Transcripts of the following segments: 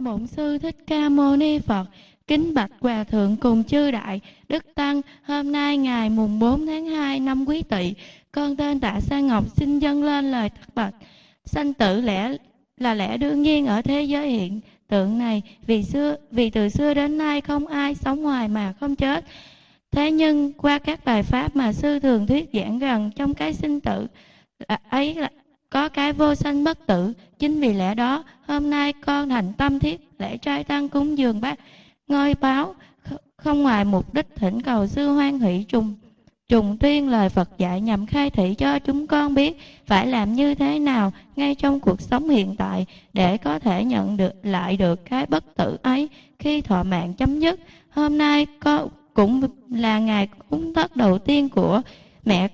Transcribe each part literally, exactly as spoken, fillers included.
Vô Bổn Sư Thích Ca Mâu Ni Phật. Kính bạch Hòa Thượng cùng chư đại Đức Tăng, hôm nay ngày mùng bốn tháng hai năm Quý Tỵ, con tên Tạ Sanh Ngọc xin dâng lên lời thất bạch. Sanh tử lẽ là lẽ đương nhiên ở thế giới hiện tượng này, vì xưa vì từ xưa đến nay không ai sống hoài mà không chết. Thế nhưng qua các bài pháp mà sư thường thuyết giảng rằng trong cái sinh tử ấy là có cái vô sanh bất tử, chính vì lẽ đó hôm nay con thành tâm thiết lễ trai tăng cúng dường bát ngôi báo, không ngoài mục đích thỉnh cầu sư hoan hỷ trùng trùng tuyên lời Phật dạy, nhằm khai thị cho chúng con biết phải làm như thế nào ngay trong cuộc sống hiện tại để có thể nhận được lại được cái bất tử ấy khi thọ mạng chấm dứt. Hôm nay con cũng là ngày cúng tất đầu tiên của mẹ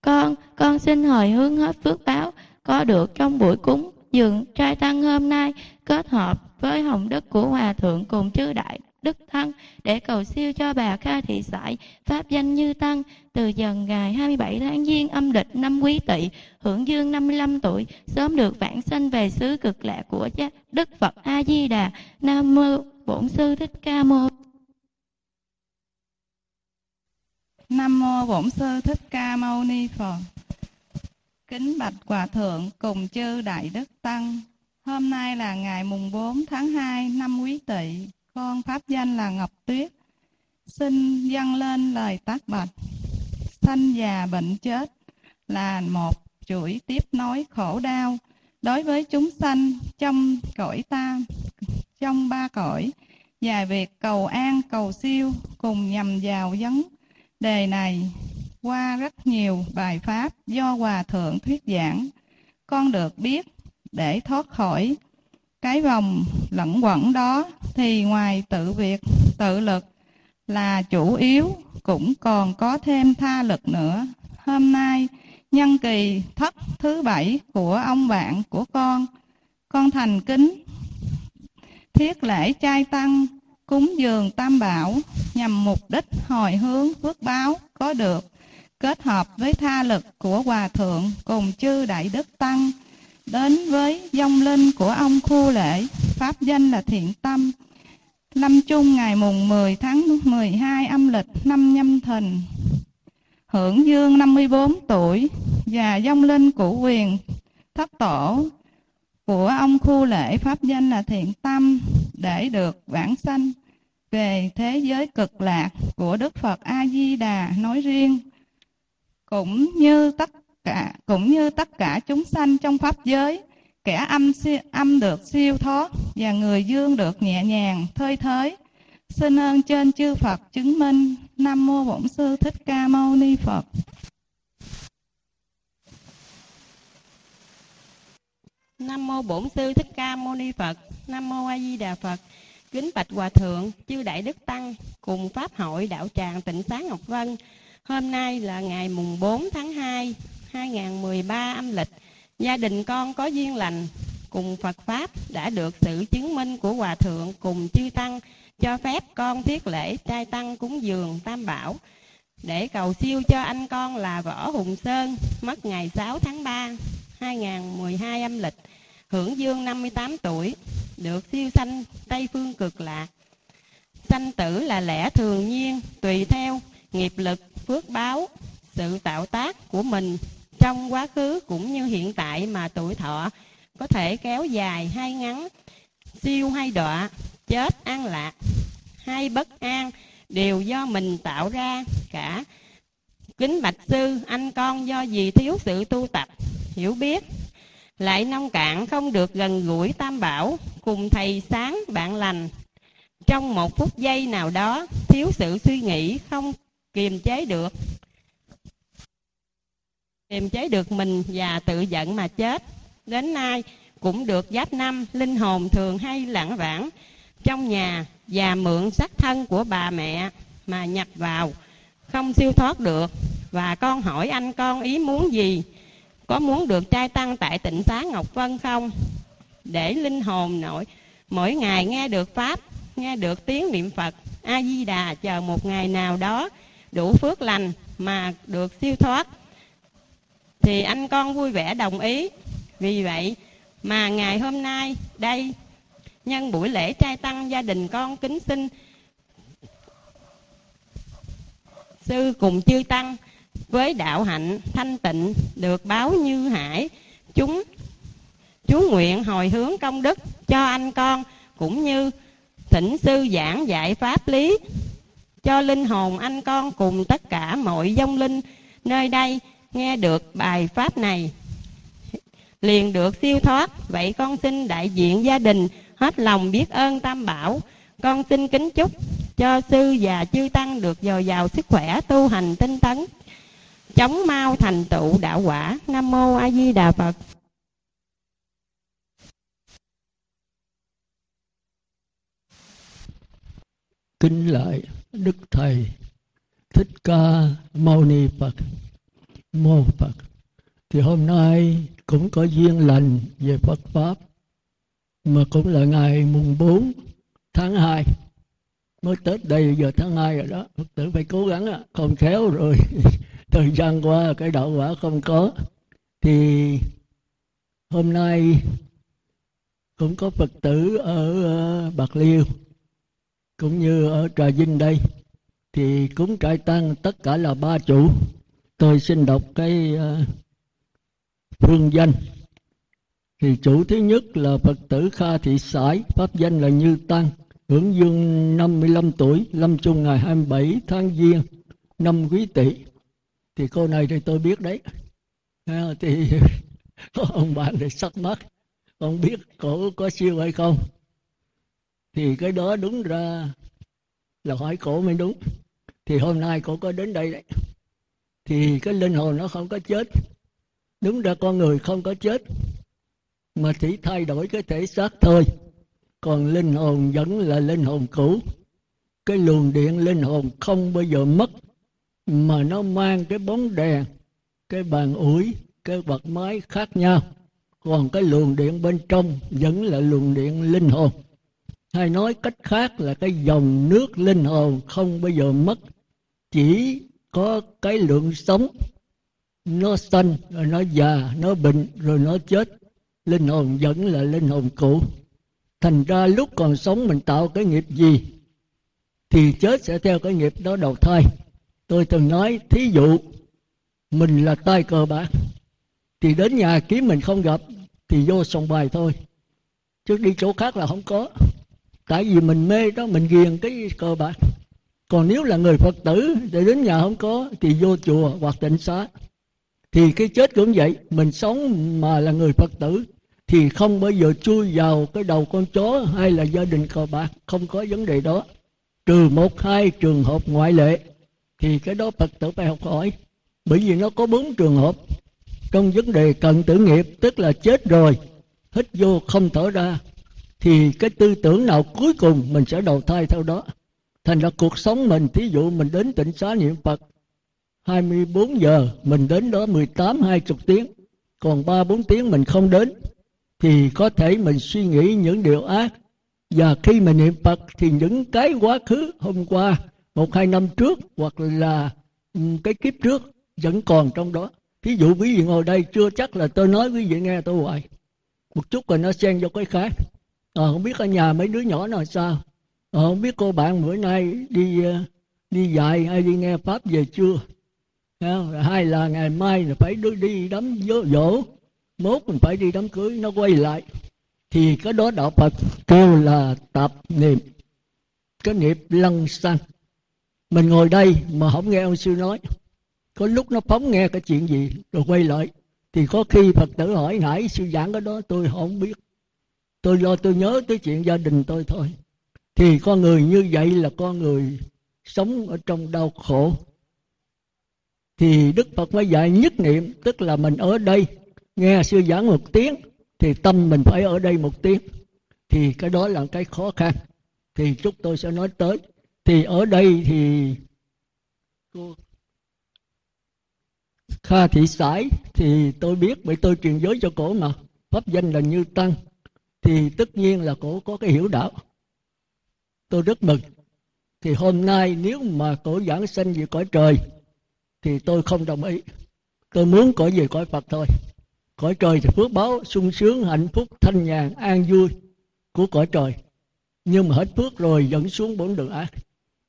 con, con xin hồi hướng hết phước báo có được trong buổi cúng dường trai tăng hôm nay, kết hợp với hồng đức của Hòa Thượng cùng chư đại Đức Tăng để cầu siêu cho bà Kha Thị Sải, pháp danh Như Tăng, từ dần ngày hai mươi bảy tháng Giêng âm lịch năm Quý Tỵ, hưởng dương năm mươi lăm tuổi, sớm được vãng sanh về xứ Cực Lạc của Đức Phật A Di Đà. Nam Mô Bổn Sư Thích Ca Mâu. Nam Mô Bổn Sư Thích Ca Mâu Ni Phật. Kính bạch Hòa Thượng cùng chư đại Đức Tăng, hôm nay là ngày mùng bốn tháng hai năm Quý Tỵ. Con pháp danh là Ngọc Tuyết, xin dâng lên lời tác bạch. Sanh già bệnh chết là một chuỗi tiếp nối khổ đau đối với chúng sanh trong cõi ta, trong ba cõi, và việc cầu an cầu siêu cùng nhằm vào vấn đề này qua rất nhiều bài pháp do Hòa Thượng thuyết giảng, con được biết để thoát khỏi cái vòng lẩn quẩn đó thì ngoài tự việc, tự lực là chủ yếu, cũng còn có thêm tha lực nữa. Hôm nay, nhân kỳ thất thứ bảy của ông bạn của con, con thành kính thiết lễ trai tăng, cúng dường tam bảo nhằm mục đích hồi hướng phước báo có được, kết hợp với tha lực của Hòa Thượng cùng chư đại Đức Tăng, đến với vong linh của ông Khu Lễ, pháp danh là Thiện Tâm, lâm chung ngày mùng mười tháng mười hai âm lịch năm Nhâm Thìn, hưởng dương năm mươi bốn tuổi, và vong linh của Quyền Thất Tổ của ông Khu Lễ, pháp danh là Thiện Tâm, để được vãng sanh về thế giới Cực Lạc của Đức Phật A Di Đà nói riêng, cũng như tất Cả, cũng như tất cả chúng sanh trong pháp giới, kẻ âm âm được siêu thoát và người dương được nhẹ nhàng thơi thới. Xin ơn trên chư Phật chứng minh. Nam Mô Bổn Sư Thích Ca Mâu Ni Phật. Nam Mô Bổn Sư Thích Ca Mâu Ni Phật. Nam Mô A Di Đà Phật. Kính bạch Hòa Thượng, chư đại Đức Tăng cùng pháp hội đạo tràng Tịnh Xá Ngọc Vân, hôm nay là ngày mùng bốn tháng hai năm hai nghìn không trăm mười ba âm lịch. Gia đình con có duyên lành cùng Phật Pháp đã được sự chứng minh của Hòa Thượng cùng chư Tăng, cho phép con thiết lễ trai tăng cúng dường tam bảo để cầu siêu cho anh con là Võ Hùng Sơn, mất ngày sáu tháng ba năm hai nghìn không trăm mười hai âm lịch, hưởng dương năm mươi tám tuổi, được siêu sanh Tây Phương Cực Lạc. Sanh tử là lẽ thường nhiên, tùy theo nghiệp lực, phước báo, sự tạo tác của mình trong quá khứ cũng như hiện tại mà tuổi thọ có thể kéo dài hay ngắn, siêu hay đọa, chết an lạc hay bất an đều do mình tạo ra cả. Kính bạch sư, anh con do vì thiếu sự tu tập, hiểu biết, lại nông cạn, không được gần gũi tam bảo cùng thầy sáng bạn lành. Trong một phút giây nào đó, thiếu sự suy nghĩ, không kiềm chế được kiềm chế được mình và tự giận mà chết. Đến nay cũng được giáp năm, linh hồn thường hay lảng vảng trong nhà và mượn xác thân của bà mẹ mà nhập vào, không siêu thoát được. Và con hỏi anh con ý muốn gì, có muốn được trai tăng tại Tịnh Xá Ngọc Vân không, để linh hồn nội mỗi ngày nghe được pháp, nghe được tiếng niệm Phật A Di Đà, chờ một ngày nào đó đủ phước lành mà được siêu thoát. Thì anh con vui vẻ đồng ý. Vì vậy mà ngày hôm nay đây Nhân buổi lễ trai tăng, gia đình con kính xin sư cùng chư tăng với đạo hạnh thanh tịnh được báo Như Hải, chúng chú nguyện hồi hướng công đức cho anh con, cũng như thỉnh sư giảng dạy pháp lý cho linh hồn anh con cùng tất cả mọi vong linh nơi đây nghe được bài pháp này liền được siêu thoát. Vậy con xin đại diện gia đình hết lòng biết ơn Tam Bảo. Con xin kính chúc cho sư và chư tăng được dồi dào sức khỏe, tu hành tinh tấn, chóng mau thành tựu đạo quả. Nam mô A Di Đà Phật. Kính lạy Đức Thầy Thích Ca Mâu Ni Phật. Mô Phật. Thì hôm nay cũng có duyên lành về Phật Pháp, mà cũng là ngày mùng bốn tháng hai, mới Tết đây giờ tháng hai rồi đó. Phật tử phải cố gắng, không khéo rồi thời gian qua cái đạo quả không có. Thì hôm nay cũng có Phật tử ở Bạc Liêu cũng như ở Trà Vinh đây thì cúng trại tăng, tất cả là ba chủ. Tôi xin đọc cái phương danh. Thì chủ thứ nhất là Phật tử Kha Thị Sải, pháp danh là Như Tăng, hưởng dương năm mươi lăm tuổi, lâm chung ngày hai mươi bảy tháng Giêng, năm Quý Tỵ. Thì cô này thì tôi biết đấy. À, thì có ông bạn này sắc mắt, không biết cổ có siêu hay không. Thì cái đó đúng ra là hỏi cổ mới đúng. Thì hôm nay cổ có đến đây đấy. Thì cái linh hồn nó không có chết. Đúng ra con người không có chết, mà chỉ thay đổi cái thể xác thôi. Còn linh hồn vẫn là linh hồn cũ. Cái luồng điện linh hồn không bao giờ mất, mà nó mang cái bóng đèn, cái bàn ủi, cái vật máy khác nhau. Còn cái luồng điện bên trong vẫn là luồng điện linh hồn. Hay nói cách khác là cái dòng nước linh hồn không bao giờ mất. Chỉ có cái lượng sống, nó sanh, rồi nó già, nó bệnh, rồi nó chết. Linh hồn vẫn là linh hồn cũ. Thành ra lúc còn sống mình tạo cái nghiệp gì thì chết sẽ theo cái nghiệp đó đầu thai. Tôi từng nói thí dụ mình là tay cờ bạc thì đến nhà kiếm mình không gặp thì vô sòng bài thôi, chứ đi chỗ khác là không có. Tại vì mình mê đó, mình ghiền cái cờ bạc. Còn nếu là người Phật tử để đến nhà không có thì vô chùa hoặc tịnh xá. Thì cái chết cũng vậy. Mình sống mà là người Phật tử thì không bao giờ chui vào cái đầu con chó hay là gia đình cờ bạc. Không có vấn đề đó. Trừ một hai trường hợp ngoại lệ. Thì cái đó Phật tử phải học hỏi. Bởi vì nó có bốn trường hợp. Trong vấn đề cận tử nghiệp, tức là chết rồi, hít vô không thở ra, thì cái tư tưởng nào cuối cùng mình sẽ đầu thai theo đó. Thành ra cuộc sống mình, thí dụ mình đến tịnh xá niệm Phật hai mươi bốn giờ, mình đến đó mười tám hai mươi tiếng, còn ba bốn tiếng mình không đến, thì có thể mình suy nghĩ những điều ác. Và khi mình niệm Phật thì những cái quá khứ hôm qua, một hai năm trước, hoặc là cái kiếp trước vẫn còn trong đó. Thí dụ quý vị ngồi đây chưa chắc là tôi nói quý vị nghe tôi hoài. Một chút rồi nó xen vô cái khác. À, không biết ở nhà mấy đứa nhỏ nào sao, à, không biết cô bạn bữa nay đi đi dạy hay đi nghe pháp về chưa, à, hay là ngày mai là phải đi đám dỗ, mốt mình phải đi đám cưới, nó quay lại. Thì cái đó đạo Phật kêu là tạp niệm, cái nghiệp lăng xăng. Mình ngồi đây mà không nghe ông sư nói, có lúc nó phóng nghe cái chuyện gì rồi quay lại. Thì có khi Phật tử hỏi nãy sư giảng cái đó tôi không biết, tôi lo tôi nhớ tới chuyện gia đình tôi thôi. Thì con người như vậy là con người sống ở trong đau khổ. Thì Đức Phật mới dạy nhất niệm, tức là mình ở đây nghe sư giảng một tiếng thì tâm mình phải ở đây một tiếng. Thì cái đó là cái khó khăn, thì chúng tôi sẽ nói tới. Thì ở đây thì cô Kha Thị Sải thì tôi biết, bởi tôi truyền giới cho cổ mà, pháp danh là Như Tăng. Thì tất nhiên là cổ có cái hiểu đạo, tôi rất mừng. Thì hôm nay nếu mà cổ giảng sanh về cõi trời thì tôi không đồng ý. Tôi muốn cổ về cõi Phật thôi. Cõi trời thì phước báo sung sướng, hạnh phúc, thanh nhàn, an vui. của cõi trời, nhưng mà hết phước rồi dẫn xuống bốn đường ác.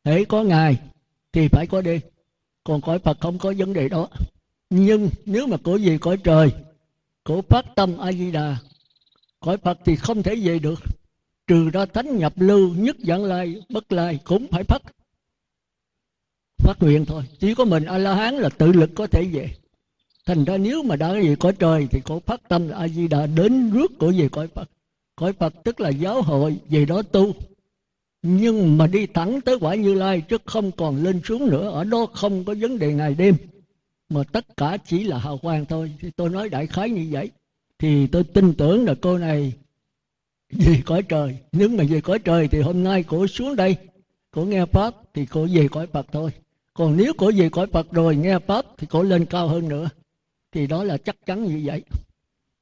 Hễ có ngày thì phải có đêm, còn cõi Phật không có vấn đề đó. Nhưng nếu mà của gì cõi trời, của phát tâm A Di Đà, cõi Phật thì không thể về được. Trừ ra thánh nhập lưu, nhất vãng lai, bất lai cũng phải phát phát nguyện thôi. Chỉ có mình A La Hán là tự lực có thể về. Thành ra nếu mà đã về cõi trời thì cổ phát tâm A Di Đà đến rước cổ về cõi Phật. Cõi Phật tức là giáo hội về đó tu, nhưng mà đi thẳng tới quả Như Lai chứ không còn lên xuống nữa. Ở đó không có vấn đề ngày đêm, mà tất cả chỉ là hào quang thôi. Thì tôi nói đại khái như vậy, thì tôi tin tưởng là cô này về cõi trời. Nếu mà về cõi trời thì hôm nay cổ xuống đây, cổ nghe Pháp thì cổ về cõi Phật thôi. Còn nếu cổ về cõi Phật rồi nghe Pháp thì cổ lên cao hơn nữa. Thì đó là chắc chắn như vậy.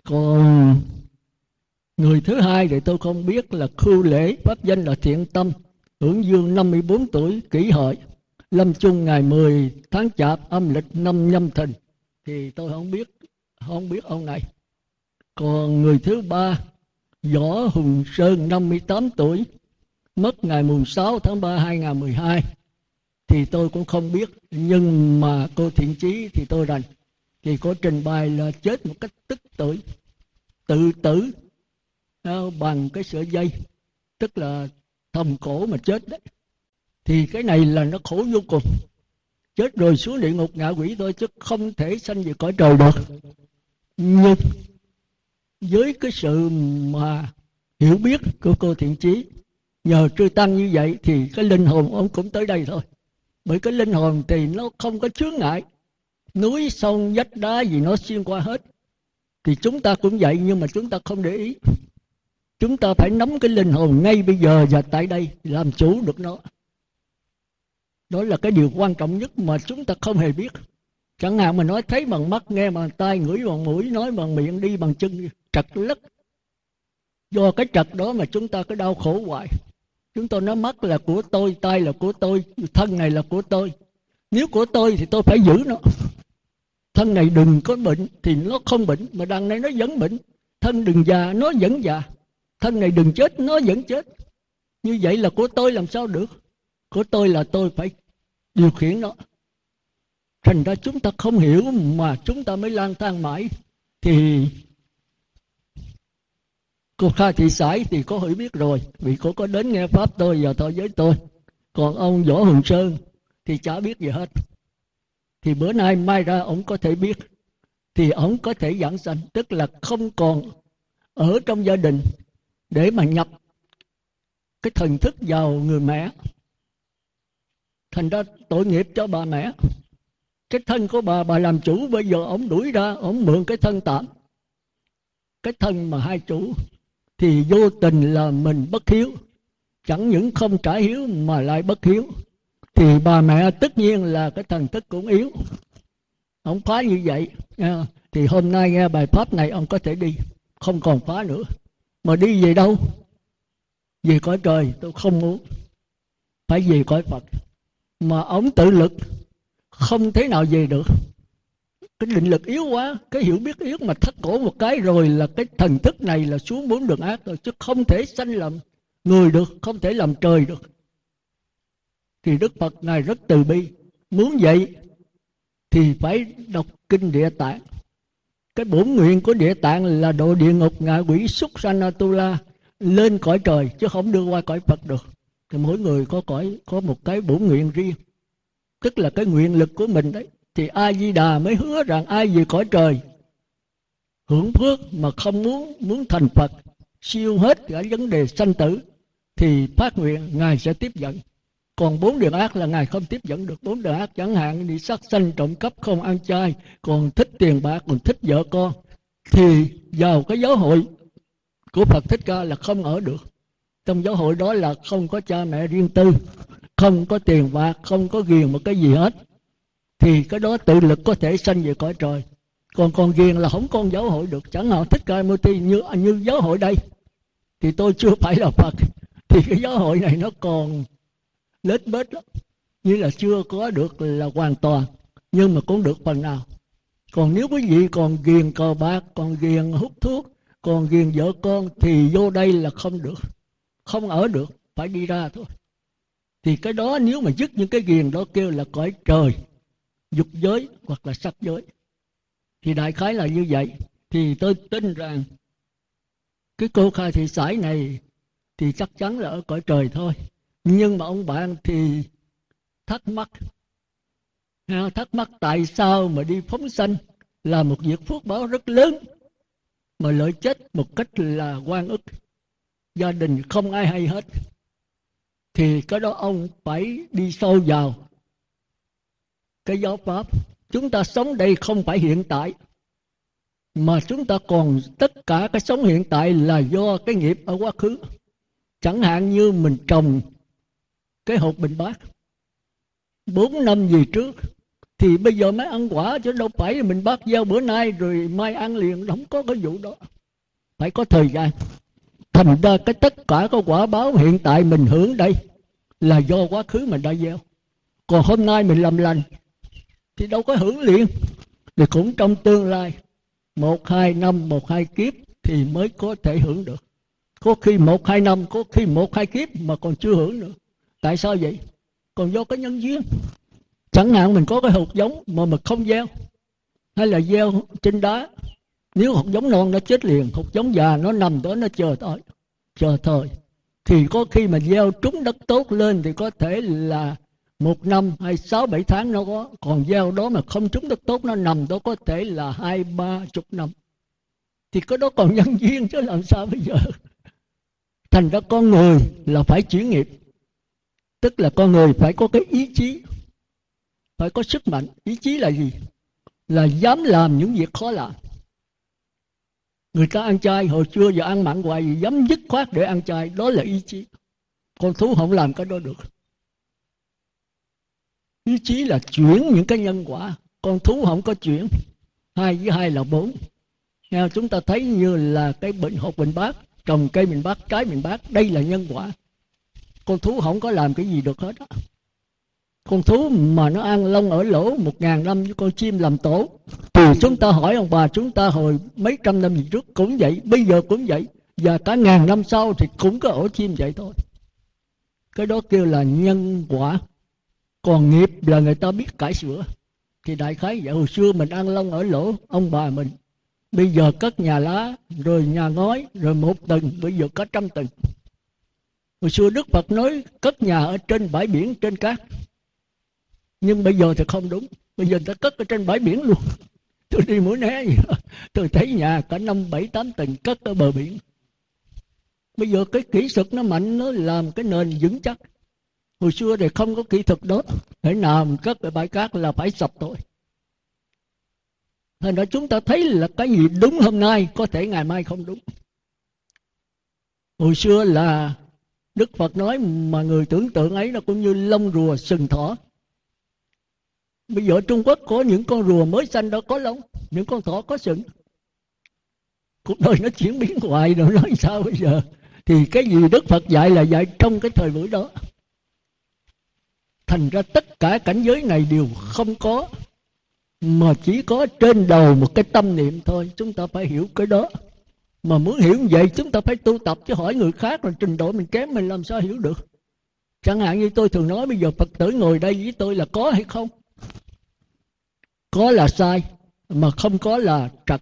Còn người thứ hai thì tôi không biết, là Khu Lễ, pháp danh là Thiện Tâm, hưởng dương năm mươi bốn tuổi kỷ hợi, lâm chung ngày mười tháng Chạp âm lịch năm Nhâm Thìn. Thì tôi không biết không biết ông này. Còn người thứ ba, Võ Hùng Sơn, năm mươi tám tuổi, mất ngày sáu tháng ba hai nghìn không trăm mười hai. Thì tôi cũng không biết, nhưng mà cô Thiện Chí thì tôi rành. Thì có trình bày là chết một cách tức tử, tự tử bằng cái sợi dây, tức là thòng cổ mà chết đấy. Thì cái này là nó khổ vô cùng. Chết rồi xuống địa ngục ngạ quỷ thôi, chứ không thể sanh về cõi trời được. Nhưng với cái sự mà hiểu biết của cô Thiện Chí, nhờ Trư Tăng như vậy, thì cái linh hồn ông cũng tới đây thôi. Bởi cái linh hồn thì nó không có chướng ngại, núi sông vách đá gì nó xuyên qua hết. Thì chúng ta cũng vậy, nhưng mà chúng ta không để ý. Chúng ta phải nắm cái linh hồn ngay bây giờ và tại đây, làm chủ được nó. Đó là cái điều quan trọng nhất mà chúng ta không hề biết. Chẳng hạn mà nói thấy bằng mắt, nghe bằng tai, ngửi bằng mũi, nói bằng miệng, đi bằng chân, trật lất. Do cái trật đó mà chúng ta cứ đau khổ hoài. Chúng tôi nói mắt là của tôi, tai là của tôi, thân này là của tôi. Nếu của tôi thì tôi phải giữ nó. Thân này đừng có bệnh thì nó không bệnh, mà đằng này nó vẫn bệnh. Thân đừng già, nó vẫn già. Thân này đừng chết, nó vẫn chết. Như vậy là của tôi làm sao được. Của tôi là tôi phải điều khiển nó. Thành ra chúng ta không hiểu mà chúng ta mới lang thang mãi. Thì cô Kha Thị Sải thì có hiểu biết rồi, vì cô có đến nghe Pháp tôi và tôi với tôi. Còn ông Võ Hùng Sơn thì chả biết gì hết. Thì bữa nay mai ra ông có thể biết, thì ông có thể giảng sanh, tức là không còn ở trong gia đình để mà nhập cái thần thức vào người mẹ. Thành ra tội nghiệp cho bà mẹ. Cái thân của bà, bà làm chủ. Bây giờ ông đuổi ra, ông mượn cái thân tạm, cái thân mà hai chủ, thì vô tình là mình bất hiếu. Chẳng những không trả hiếu mà lại bất hiếu. Thì bà mẹ tất nhiên là cái thần thức cũng yếu. Ông phá như vậy. Thì hôm nay nghe bài Pháp này ông có thể đi, không còn phá nữa. Mà đi về đâu? Về cõi trời tôi không muốn. Phải về cõi Phật. Mà ông tự lực không thế nào về được. Cái định lực yếu quá, cái hiểu biết yếu, mà thắt cổ một cái rồi là cái thần thức này là xuống bốn đường ác rồi, chứ không thể sanh làm người được, không thể làm trời được. Thì Đức Phật Ngài rất từ bi. Muốn vậy thì phải đọc kinh Địa Tạng. Cái bổn nguyện của Địa Tạng là độ địa ngục ngạ quỷ súc sanh Atula lên cõi trời, chứ không đưa qua cõi Phật được. Thì mỗi người có cõi, có một cái bổn nguyện riêng, tức là cái nguyện lực của mình đấy. Thì A Di Đà mới hứa rằng ai về cõi trời hưởng phước mà không muốn muốn thành Phật, siêu hết cả vấn đề sanh tử, thì phát nguyện Ngài sẽ tiếp dẫn. Còn bốn điều ác là Ngài không tiếp dẫn được. Bốn điều ác chẳng hạn đi sát sanh, trộm cắp, không ăn chay, còn thích tiền bạc, còn thích vợ con, thì vào cái giáo hội của Phật Thích Ca là không ở được. Trong giáo hội đó là không có cha mẹ riêng tư, không có tiền bạc, không có ghiền một cái gì hết. Thì cái đó tự lực có thể sanh về cõi trời. Còn còn ghiền là không con giáo hội được. Chẳng hạn Thích Ca Mâu Ni như, như giáo hội đây, thì tôi chưa phải là Phật, thì cái giáo hội này nó còn lết bết lắm. Như là chưa có được là hoàn toàn, nhưng mà cũng được phần nào. Còn nếu quý vị còn ghiền cờ bạc, còn ghiền hút thuốc, còn riêng vợ con thì vô đây là không được, không ở được, phải đi ra thôi. Thì cái đó nếu mà dứt những cái ghiền đó kêu là cõi trời, dục giới hoặc là sắc giới. Thì đại khái là như vậy. Thì tôi tin rằng cái cô Kha Thị Sải này thì chắc chắn là ở cõi trời thôi. Nhưng mà ông bạn thì thắc mắc, thắc mắc tại sao mà đi phóng sanh là một việc phước báo rất lớn mà lợi chết một cách là oan ức, gia đình không ai hay hết. Thì cái đó ông phải đi sâu vào cái giáo pháp. Chúng ta sống đây không phải hiện tại, mà chúng ta còn tất cả cái sống hiện tại là do cái nghiệp ở quá khứ. Chẳng hạn như mình trồng cái hột bình bát bốn năm gì trước, thì bây giờ mới ăn quả, chứ đâu phải mình bắt gieo bữa nay rồi mai ăn liền, không có cái vụ đó. Phải có thời gian. Thành ra cái tất cả cái quả báo hiện tại mình hưởng đây là do quá khứ mình đã gieo. Còn hôm nay mình làm lành thì đâu có hưởng liền. Thì cũng trong tương lai một hai năm, một hai kiếp thì mới có thể hưởng được. Có khi một hai năm, có khi một hai kiếp mà còn chưa hưởng nữa. Tại sao vậy? Còn do cái nhân duyên. Chẳng hạn mình có cái hột giống mà mình không gieo, hay là gieo trên đá, nếu hột giống non nó chết liền, hột giống già nó nằm đó nó chờ thôi, chờ thôi. Thì có khi mình gieo trúng đất tốt lên thì có thể là một năm hay sáu bảy tháng nó có. Còn gieo đó mà không trúng đất tốt, nó nằm đó có thể là hai ba chục năm. Thì cái đó còn nhân duyên chứ làm sao bây giờ. Thành ra con người là phải chuyển nghiệp, tức là con người phải có cái ý chí, phải có sức mạnh. Ý chí là gì? Là dám làm những việc khó làm. Người ta ăn chay hồi trưa giờ ăn mặn hoài, dám dứt khoát để ăn chay, đó là ý chí. Con thú không làm cái đó được. Ý chí là chuyển những cái nhân quả, con thú không có chuyển. Hai với hai là bốn. Nào, chúng ta thấy như là cái bệnh hột bệnh bát, trồng cây mình bát, trái mình bát, đây là nhân quả. Con thú không có làm cái gì được hết đó. Con thú mà nó ăn lông ở lỗ một ngàn năm với con chim làm tổ. Thì chúng ta hỏi ông bà chúng ta hồi mấy trăm năm trước cũng vậy, bây giờ cũng vậy, và cả ngàn năm sau thì cũng có ổ chim vậy thôi. Cái đó kêu là nhân quả. Còn nghiệp là người ta biết cải sửa. Thì đại khái vậy. Hồi xưa mình ăn lông ở lỗ ông bà mình, bây giờ cất nhà lá, rồi nhà ngói, rồi một tầng, bây giờ có trăm tầng. Hồi xưa Đức Phật nói cất nhà ở trên bãi biển, trên cát. Nhưng bây giờ thì không đúng. Bây giờ người ta cất ở trên bãi biển luôn. Tôi đi Mũi Né vậy đó, tôi thấy nhà cả năm, bảy, tám tầng cất ở bờ biển. Bây giờ cái kỹ thuật nó mạnh, nó làm cái nền vững chắc. Hồi xưa thì không có kỹ thuật đó. Thế nào mình cất ở bãi cát là phải sập thôi. Thành ra chúng ta thấy là cái gì đúng hôm nay có thể ngày mai không đúng. Hồi xưa là Đức Phật nói mà người tưởng tượng ấy nó cũng như lông rùa sừng thỏ. Bây giờ Trung Quốc có những con rùa mới sanh đó có lông, những con thỏ có sừng. Cuộc đời nó chuyển biến hoài rồi nói sao bây giờ. Thì cái gì Đức Phật dạy là dạy trong cái thời buổi đó. Thành ra tất cả cảnh giới này đều không có, mà chỉ có trên đầu một cái tâm niệm thôi. Chúng ta phải hiểu cái đó. Mà muốn hiểu như vậy chúng ta phải tu tập, chứ hỏi người khác là trình độ mình kém mình làm sao hiểu được. Chẳng hạn như tôi thường nói bây giờ Phật tử ngồi đây với tôi là có hay không? Có là sai, mà không có là trật.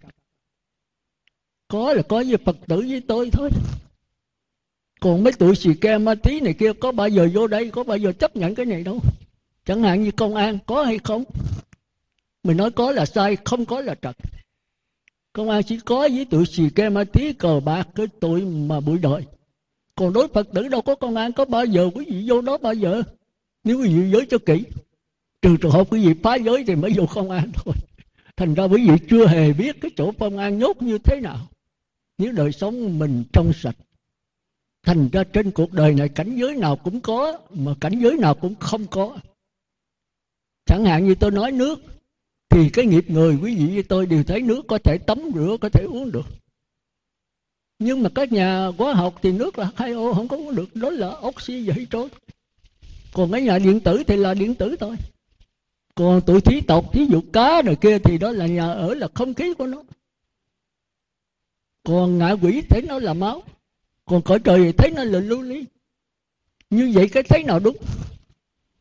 Có là có với Phật tử với tôi thôi. Còn mấy tụi xì ke ma tí này kia có bao giờ vô đây, có bao giờ chấp nhận cái này đâu. Chẳng hạn như công an, có hay không? Mình nói có là sai, không có là trật. Công an chỉ có với tụi xì ke ma tí cờ bạc, cái tụi mà bụi đời. Còn đối Phật tử đâu có công an, có bao giờ quý vị vô đó bao giờ. Nếu quý vị giới cho kỹ, trừ trường hợp quý vị phá giới thì mới vô công an thôi. Thành ra quý vị chưa hề biết cái chỗ công an nhốt như thế nào. Nếu đời sống mình trong sạch, thành ra trên cuộc đời này cảnh giới nào cũng có, mà cảnh giới nào cũng không có. Chẳng hạn như tôi nói nước, thì cái nghiệp người quý vị với tôi đều thấy nước có thể tắm rửa, có thể uống được. Nhưng mà các nhà hóa học thì nước là hai O không có uống được, đó là oxy và hydro. Còn cái nhà điện tử thì là điện tử thôi. Còn tụi thí tộc, thí dụ cá rồi kia thì đó là nhà ở, là không khí của nó. còn ngạ quỷ thấy nó là máu, còn cõi trời thì thấy nó là lưu ly. Như vậy cái thấy nào đúng,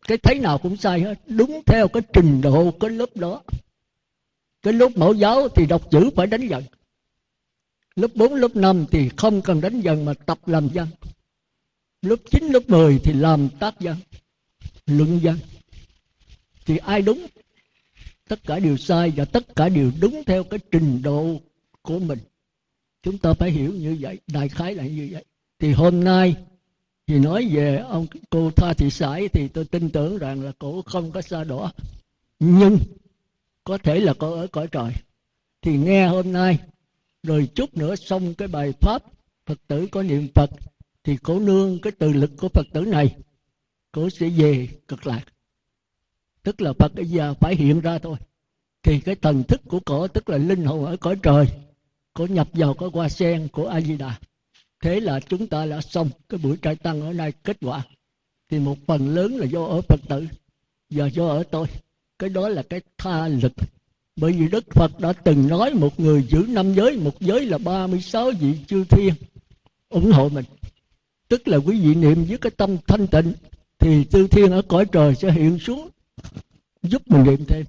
cái thấy nào cũng sai hết, đúng theo cái trình độ cái lớp đó. Cái lớp mẫu giáo thì đọc chữ phải đánh vần, lớp bốn, lớp năm thì không cần đánh vần mà tập làm văn, lớp chín, lớp mười thì làm tác văn, luận văn. Thì ai đúng? Tất cả đều sai và tất cả đều đúng theo cái trình độ của mình. Chúng ta phải hiểu như vậy, đại khái là như vậy. Thì hôm nay thì nói về ông cô Kha Thị Sải, thì tôi tin tưởng rằng là cổ không có sa đọa, nhưng có thể là cổ ở cõi trời. Thì nghe hôm nay rồi chút nữa xong cái bài pháp Phật tử có niệm Phật, thì cổ nương cái từ lực của Phật tử này, cổ sẽ về Cực Lạc. Tức là Phật giờ phải hiện ra thôi. Thì cái thần thức của cổ, tức là linh hồn ở cõi trời, cổ nhập vào cái hoa sen của A-di-đà. Thế là chúng ta đã xong cái buổi trai tăng ở nay kết quả. Thì một phần lớn là do ở Phật tử và do ở tôi. Cái đó là cái tha lực. Bởi vì Đức Phật đã từng nói một người giữ năm giới, một giới là ba mươi sáu vị chư thiên ủng hộ mình. Tức là quý vị niệm với cái tâm thanh tịnh, thì chư thiên ở cõi trời sẽ hiện xuống giúp mình niệm thêm.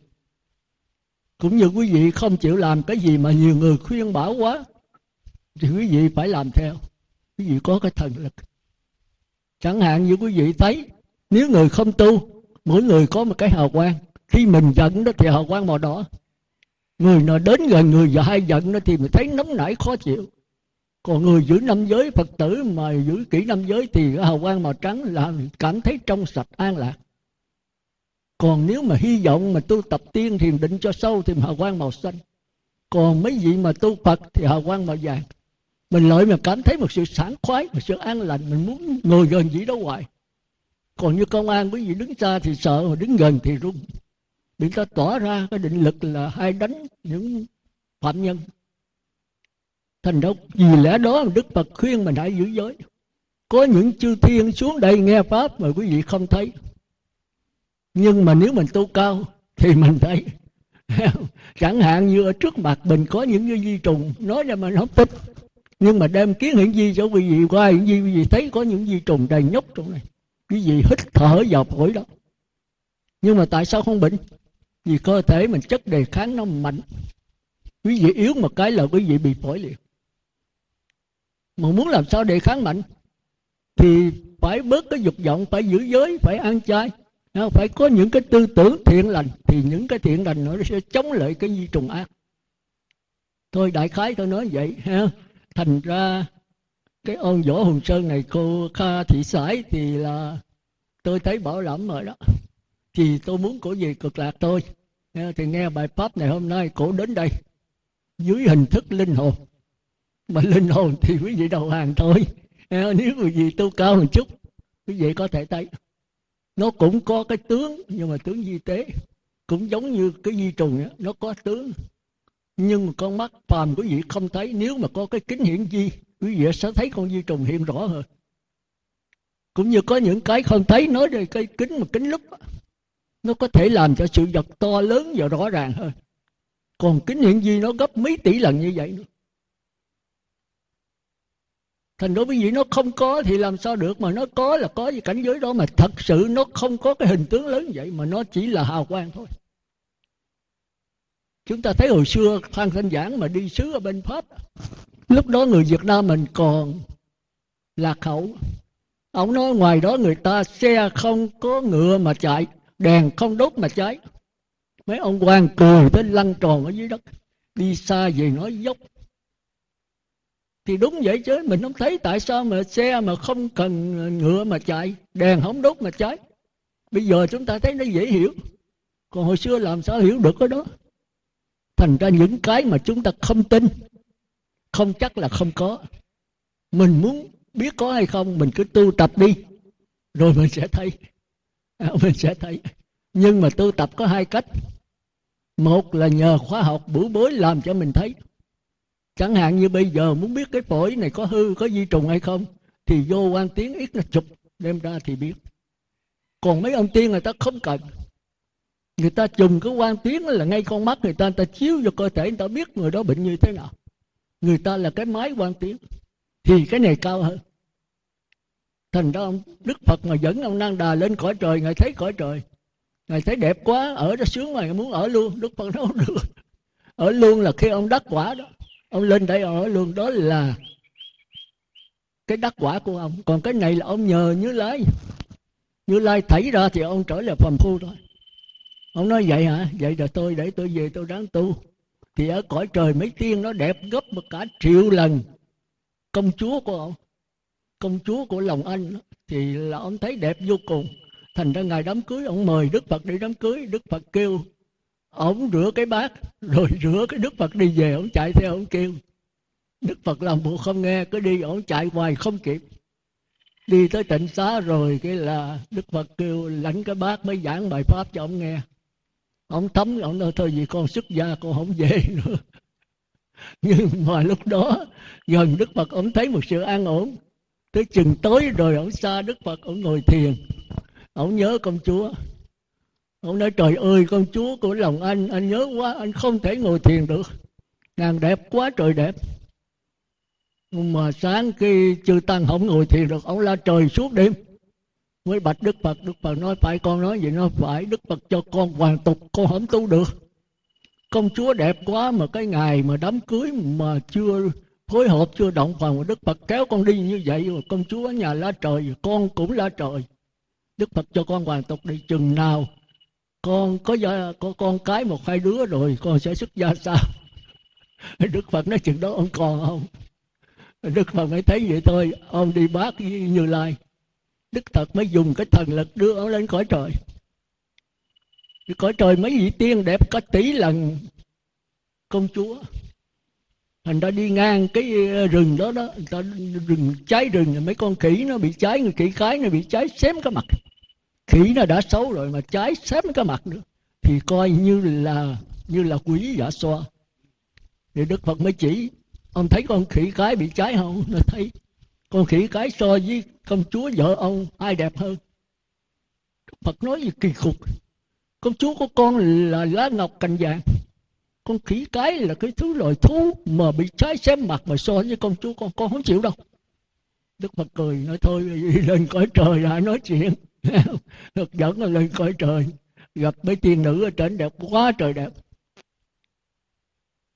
Cũng như quý vị không chịu làm cái gì mà nhiều người khuyên bảo quá, thì quý vị phải làm theo. Quý vị có cái thần lực. Chẳng hạn như quý vị thấy, nếu người không tu, mỗi người có một cái hào quang. Khi mình giận đó thì hào quang màu đỏ. Người nào đến gần người và hay giận đó thì mình thấy nóng nảy khó chịu. Còn người giữ năm giới, Phật tử mà giữ kỹ năm giới thì hào quang màu trắng là cảm thấy trong sạch an lạc. Còn nếu mà hy vọng mà tu tập tiên thiền định cho sâu thì hào quang màu xanh. Còn mấy vị mà tu Phật thì hào quang màu vàng. Mình lợi mà cảm thấy một sự sảng khoái, một sự an lành, mình muốn ngồi gần vị đó hoài. Còn như công an, quý vị đứng xa thì sợ, mà đứng gần thì run. Vì ta tỏ ra cái định lực là hay đánh những phạm nhân. Thành ra vì lẽ đó Đức Phật khuyên mình hãy giữ giới. Có những chư thiên xuống đây nghe pháp mà quý vị không thấy, nhưng mà nếu mình tu cao thì mình thấy. Chẳng hạn như ở trước mặt mình có những cái vi trùng, nói ra mà nó không thích, nhưng mà đem kiến hiện vi cho quý vị qua hiện vi, quý vị thấy có những vi trùng đầy nhóc trong này, quý vị hít thở vào phổi đó. Nhưng mà tại sao không bệnh? Vì cơ thể mình chất đề kháng nó mạnh. Quý vị yếu một cái là quý vị bị phổi liệt. Mà muốn làm sao đề kháng mạnh thì phải bớt cái dục vọng, phải giữ giới, phải ăn chay, phải có những cái tư tưởng thiện lành, thì những cái thiện lành nó sẽ chống lại cái di trùng ác. Thôi đại khái tôi nói vậy ha. Thành ra cái ông Võ Hùng Sơn này, cô Kha Thị Sải, thì là tôi thấy bảo đảm rồi đó. Thì tôi muốn cổ về Cực Lạc thôi. Thì nghe bài pháp này hôm nay cổ đến đây dưới hình thức linh hồn. Mà linh hồn thì quý vị đầu hàng thôi. Nếu quý vị tu cao một chút, quý vị có thể thấy nó cũng có cái tướng, nhưng mà tướng vi tế. Cũng giống như cái vi trùng đó, nó có tướng, nhưng mà con mắt phàm quý vị không thấy. Nếu mà có cái kính hiển vi, quý vị sẽ thấy con vi trùng hiện rõ hơn. Cũng như có những cái không thấy, nói về cái kính mà kính lúp, nó có thể làm cho sự vật to lớn và rõ ràng hơn. Còn kính hiển vi nó gấp mấy tỷ lần như vậy nữa. Thành đối với vị nó không có thì làm sao được, mà nó có là có cái cảnh giới đó, mà thật sự nó không có cái hình tướng lớn vậy, mà nó chỉ là hào quang thôi. Chúng ta thấy hồi xưa Phan Thanh Giảng mà đi sứ ở bên Pháp, lúc đó người Việt Nam mình còn lạc hậu. Ông nói ngoài đó người ta xe không có ngựa mà chạy, đèn không đốt mà cháy. Mấy ông quan cười tới lăn tròn ở dưới đất, đi xa về nói dốc. Thì đúng vậy chứ, mình không thấy tại sao mà xe mà không cần ngựa mà chạy, đèn không đốt mà cháy. Bây giờ chúng ta thấy nó dễ hiểu, còn hồi xưa làm sao hiểu được cái đó. Thành ra những cái mà chúng ta không tin, không chắc là không có. Mình muốn biết có hay không, mình cứ tu tập đi, rồi mình sẽ thấy. À, mình sẽ thấy. Nhưng mà tu tập có hai cách. Một là nhờ khóa học bữa bối làm cho mình thấy. Chẳng hạn như bây giờ muốn biết cái phổi này có hư, có vi trùng hay không, thì vô quan tiếng ít nó chụp, đem ra thì biết. Còn mấy ông tiên người ta không cần. Người ta dùng cái quan tiếng là ngay con mắt người ta, người ta chiếu vô cơ thể, người ta biết người đó bệnh như thế nào. người ta là cái máy quan tiếng, thì cái này cao hơn. Thành ra ông Đức Phật mà dẫn ông Nan Đà lên cõi trời, Ngài thấy cõi trời, Ngài thấy đẹp quá, ở đó sướng mà, Ngài muốn ở luôn. Đức Phật nói không được. Ở luôn là khi ông đắc quả đó, ông lên đây ở luôn, đó là cái đắc quả của ông. Còn cái này là ông nhờ Như Lai, Như Lai thảy ra thì ông trở lại phàm phu thôi. Ông nói vậy hả? Vậy là tôi để tôi về tôi ráng tu. Thì ở cõi trời mấy tiên nó đẹp gấp một cả triệu lần công chúa của ông, công chúa của lòng anh đó, thì là ông thấy đẹp vô cùng. Thành ra ngày đám cưới ông mời Đức Phật đi đám cưới, Đức Phật kêu ông rửa cái bát, rồi rửa cái Đức Phật đi về, ông chạy theo ông kêu. Đức Phật làm bộ không nghe, cứ đi ông chạy hoài không kịp. Đi tới Tịnh Xá rồi cái là Đức Phật kêu lãnh cái bát mới giảng bài pháp cho ông nghe. Ông thấm, ông nói thôi vì con xuất gia con không về nữa. Nhưng mà lúc đó gần Đức Phật ông thấy một sự an ổn. Tới chừng tối rồi ông xa Đức Phật, ông ngồi thiền, ông nhớ công chúa. Ông nói trời ơi công chúa của lòng anh, anh nhớ quá, anh không thể ngồi thiền được, nàng đẹp quá trời đẹp. Nhưng mà sáng khi chư Tăng không ngồi thiền được, ông la trời suốt đêm mới bạch Đức Phật. Đức Phật nói phải, con nói vậy nó phải. Đức Phật cho con hoàn tục, con không tu được. Công chúa đẹp quá mà cái ngày mà đám cưới mà chưa phối hợp, chưa động vào mà Đức Phật kéo con đi như vậy, rồi công chúa ở nhà la trời, con cũng la trời. Đức Phật cho con hoàn tục đi, chừng nào con có có con cái một hai đứa rồi con sẽ xuất gia sao? Đức Phật nói chừng đó ông còn không? Đức Phật mới thấy vậy thôi, ông đi bác với Như Lai. Đức Phật mới dùng cái thần lực đưa ông lên cõi trời. Cái cõi trời mấy vị tiên đẹp có tỷ lần công chúa. Thành ra đi ngang cái rừng đó đó, người ta rừng cháy rừng, mấy con khỉ nó bị cháy, người khỉ cái nó bị cháy xém cái mặt. Khỉ nó đã xấu rồi mà cháy xém cái mặt nữa, thì coi như là như là quỷ giả xoa. Thì Đức Phật mới chỉ, ông thấy con khỉ cái bị cháy không? Nó thấy. Con khỉ cái so với công chúa vợ ông ai đẹp hơn? Đức Phật nói gì kỳ cục. Công chúa của con là lá ngọc cành vàng, con khỉ cái là cái thứ loài thú mà bị cháy xém mặt, mà so với công chúa con, con không chịu đâu. Đức Phật cười nói thôi lên cõi trời lại nói chuyện. Được dẫn là lên cõi trời, gặp mấy tiên nữ ở trên đẹp quá trời đẹp.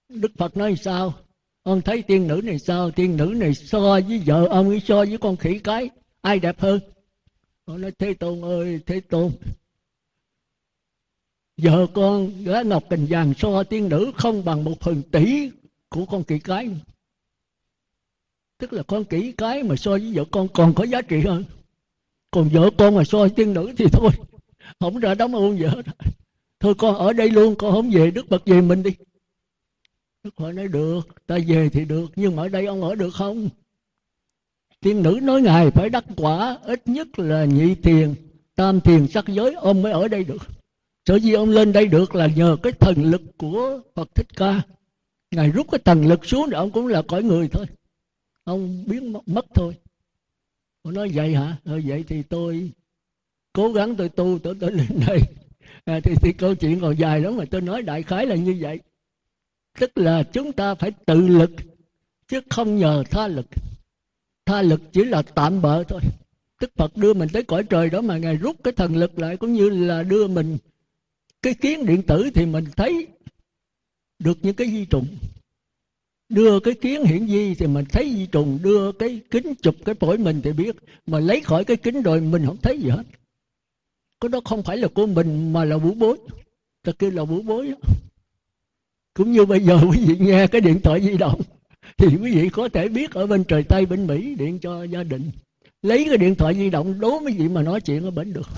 Đức Phật nói sao? Ông thấy tiên nữ này sao? Tiên nữ này so với vợ ông ấy, so với con khỉ cái, ai đẹp hơn? Ông nói Thế Tôn ơi, Thế Tôn, vợ con lá ngọc cành vàng so tiên nữ không bằng một phần tỷ của con khỉ cái. Tức là con khỉ cái mà so với vợ con còn có giá trị hơn. Còn vợ con mà so với tiên nữ thì thôi, không ra đám ôn vợ. Thôi con ở đây luôn, con không về, Đức Phật về mình đi. Đức Phật nói được, ta về thì được, nhưng mà ở đây ông ở được không? Tiên nữ nói Ngài phải đắc quả, ít nhất là nhị thiền, tam thiền sắc giới, ông mới ở đây được. Sở dĩ ông lên đây được là nhờ cái thần lực của Phật Thích Ca. Ngài rút cái thần lực xuống rồi ông cũng là cõi người thôi, ông biến mất, mất thôi. Ông nói vậy hả? Rồi vậy thì tôi cố gắng tôi tu, tôi, tôi lên đây. À, thì, thì câu chuyện còn dài lắm mà tôi nói đại khái là như vậy. Tức là chúng ta phải tự lực, chứ không nhờ tha lực. Tha lực chỉ là tạm bợ thôi. Đức Phật đưa mình tới cõi trời đó mà Ngài rút cái thần lực lại, cũng như là đưa mình cái kiến điện tử thì mình thấy được những cái vi trùng. Đưa cái kiến hiển vi thì mình thấy vi trùng, đưa cái kính chụp cái phổi mình thì biết. Mà lấy khỏi cái kính rồi mình không thấy gì hết. Cái đó không phải là của mình mà là vũ bối. Ta kêu là vũ bối đó. Cũng như bây giờ quý vị nghe cái điện thoại di động thì quý vị có thể biết ở bên trời Tây, bên Mỹ điện cho gia đình. Lấy cái điện thoại di động đố mấy vị mà nói chuyện ở bển được.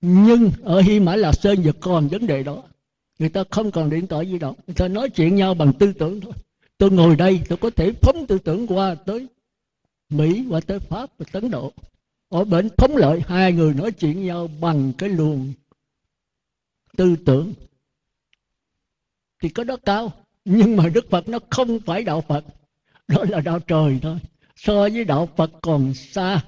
Nhưng ở Hy Mã Lạp Sơn vẫn còn vấn đề đó. Người ta không còn điện thoại di động, người ta nói chuyện nhau bằng tư tưởng thôi. Tôi ngồi đây tôi có thể phóng tư tưởng qua tới Mỹ, qua tới Pháp và Ấn Độ. Ở bển phóng lợi, hai người nói chuyện nhau bằng cái luồng tư tưởng. Thì có đó cao, nhưng mà Đức Phật nó không phải đạo Phật, đó là đạo trời thôi. So với đạo Phật còn xa.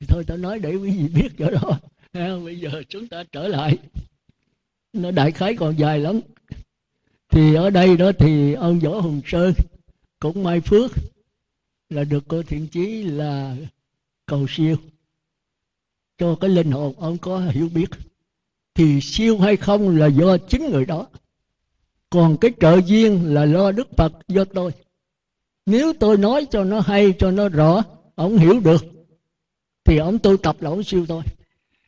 Thì thôi tôi nói để quý vị biết chỗ đó. À, bây giờ chúng ta trở lại. Nó đại khái còn dài lắm. Thì ở đây đó thì ông Võ Hùng Sơn cũng may phước là được cô Thiện Chí là cầu siêu cho cái linh hồn ông có hiểu biết. Thì siêu hay không là do chính người đó, còn cái trợ duyên là do Đức Phật, do tôi. Nếu tôi nói cho nó hay, cho nó rõ, ông hiểu được thì ông tu tập là ông siêu tôi.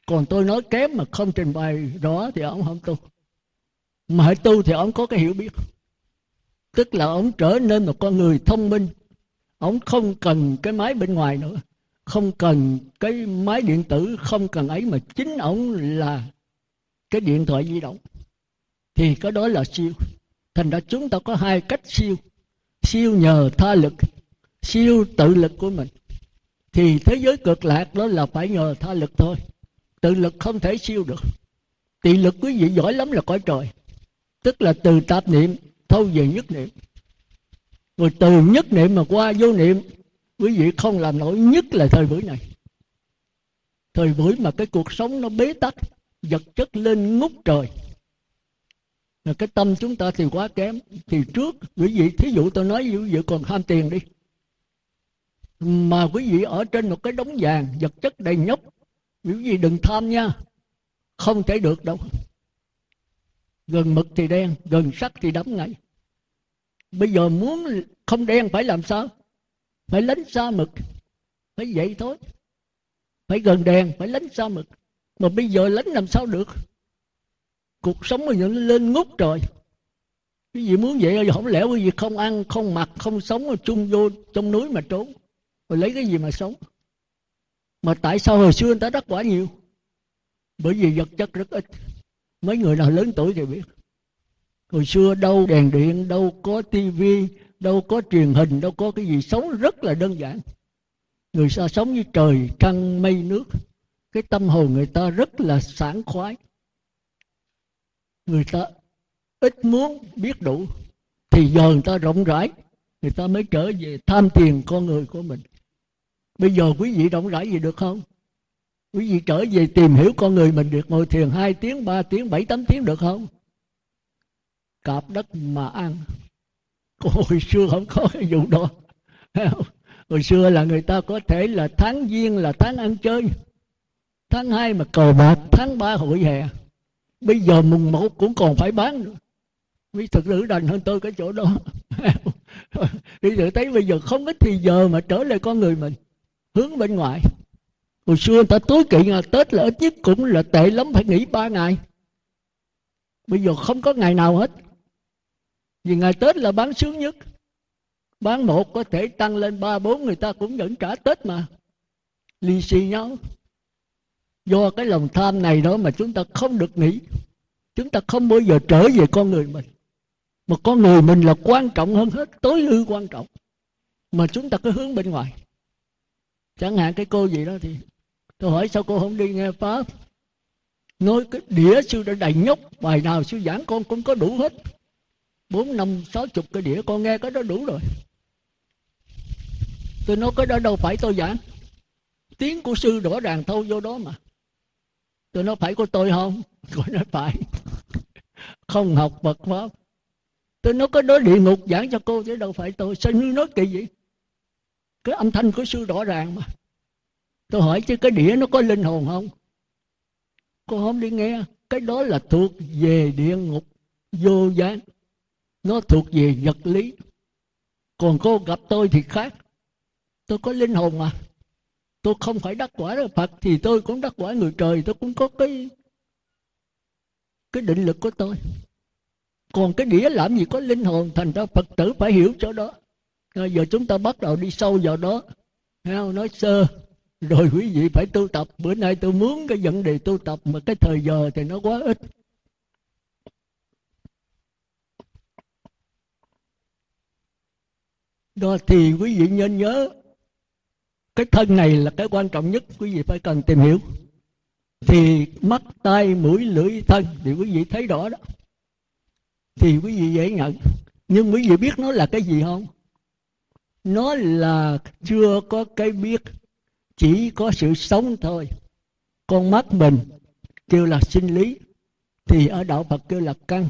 Còn tôi nói kém mà không trình bày rõ thì ông không tu. Mà hãy tu thì ông có cái hiểu biết, tức là ông trở nên một con người thông minh. Ông không cần cái máy bên ngoài nữa, không cần cái máy điện tử, không cần ấy, mà chính ông là cái điện thoại di động. Thì cái đó là siêu. Thành ra chúng ta có hai cách siêu: siêu nhờ tha lực, siêu tự lực của mình. Thì thế giới cực lạc đó là phải nhờ tha lực thôi, tự lực không thể siêu được. Tự lực quý vị giỏi lắm là cõi trời, tức là từ tạp niệm thâu về nhất niệm. Rồi từ nhất niệm mà qua vô niệm, quý vị không làm nổi, nhất là thời buổi này. Thời buổi mà cái cuộc sống nó bế tắc, vật chất lên ngút trời, mà cái tâm chúng ta thì quá kém. Thì trước quý vị, thí dụ tôi nói quý vị còn ham tiền đi, mà quý vị ở trên một cái đống vàng, vật chất đầy nhóc, quý vị đừng tham nha, không thể được đâu. Gần mực thì đen, gần sắt thì đẫm ngậy. Bây giờ muốn không đen phải làm sao? Phải lánh xa mực, phải vậy thôi. Phải gần đèn, phải lánh xa mực. Mà bây giờ lánh làm sao được? Cuộc sống bây giờ nó lên ngút trời. Quý vị muốn vậy không lẽ quý vị không ăn, không mặc, không sống, rồi chung vô trong núi mà trốn, rồi lấy cái gì mà sống? Mà tại sao hồi xưa người ta đắc quả nhiều? Bởi vì vật chất rất ít. Mấy người nào lớn tuổi thì biết, hồi xưa đâu đèn điện, đâu có tivi, đâu có truyền hình, đâu có cái gì, sống rất là đơn giản. Người ta sống như trời trăng mây nước, cái tâm hồn người ta rất là sảng khoái. Người ta ít muốn, biết đủ. Thì giờ người ta rộng rãi, người ta mới trở về tham tiền con người của mình. Bây giờ quý vị rộng rãi gì được không? Quý vị trở về tìm hiểu con người mình được, ngồi thiền hai tiếng, ba tiếng, bảy, tám tiếng được không? Cạp đất mà ăn. Hồi xưa không có cái vụ đó. Hồi xưa là người ta có thể là tháng giêng là tháng ăn chơi, tháng hai mà cờ bạc, tháng ba hội hè. Bây giờ mùng một cũng còn phải bán nữa. Vì thực sự đành hơn tôi cái chỗ đó. Vì thực thấy bây giờ không ít thì giờ mà trở lại con người mình, hướng bên ngoài. Hồi xưa người ta tối kỵ ngày Tết là ít nhất cũng là tệ lắm phải nghỉ ba ngày. Bây giờ không có ngày nào hết. Vì ngày Tết là bán sướng nhất. Bán một có thể tăng lên ba, bốn, người ta cũng vẫn trả Tết mà. Lì xì nhau. Do cái lòng tham này đó mà chúng ta không được nghỉ. Chúng ta không bao giờ trở về con người mình. Mà con người mình là quan trọng hơn hết, tối ưu quan trọng. Mà chúng ta cứ hướng bên ngoài. Chẳng hạn cái cô gì đó thì tôi hỏi sao cô không đi nghe Pháp? Nói cái đĩa sư đã đầy nhóc, bài nào sư giảng con cũng có đủ hết. Bốn, năm, sáu chục cái đĩa con nghe cái đó đủ rồi. Tôi nói cái đó đâu phải tôi giảng. Tiếng của sư rõ ràng thâu vô đó mà. Tôi nói phải của tôi không? Cô nói phải. Không học Phật Pháp. Tôi nói cái đó địa ngục giảng cho cô chứ đâu phải tôi. Sao như nói kỳ vậy? Cái âm thanh của sư rõ ràng mà. Tôi hỏi chứ cái đĩa nó có linh hồn không? Cô không đi nghe. Cái đó là thuộc về địa ngục vô gián, nó thuộc về vật lý. Còn cô gặp tôi thì khác. Tôi có linh hồn mà. Tôi không phải đắc quả Phật thì tôi cũng đắc quả người trời. Tôi cũng có cái Cái định lực của tôi. Còn cái đĩa làm gì có linh hồn. Thành ra Phật tử phải hiểu chỗ đó. Rồi giờ chúng ta bắt đầu đi sâu vào đó, nói sơ. Rồi quý vị phải tu tập. Bữa nay tôi muốn cái vấn đề tu tập, mà cái thời giờ thì nó quá ít. Đó thì quý vị nên nhớ cái thân này là cái quan trọng nhất, quý vị phải cần tìm hiểu. Thì mắt, tai, mũi, lưỡi, thân thì quý vị thấy rõ đó, thì quý vị dễ nhận. Nhưng quý vị biết nó là cái gì không? Nó là chưa có cái biết, chỉ có sự sống thôi. Con mắt mình kêu là sinh lý, thì ở đạo Phật kêu là căn.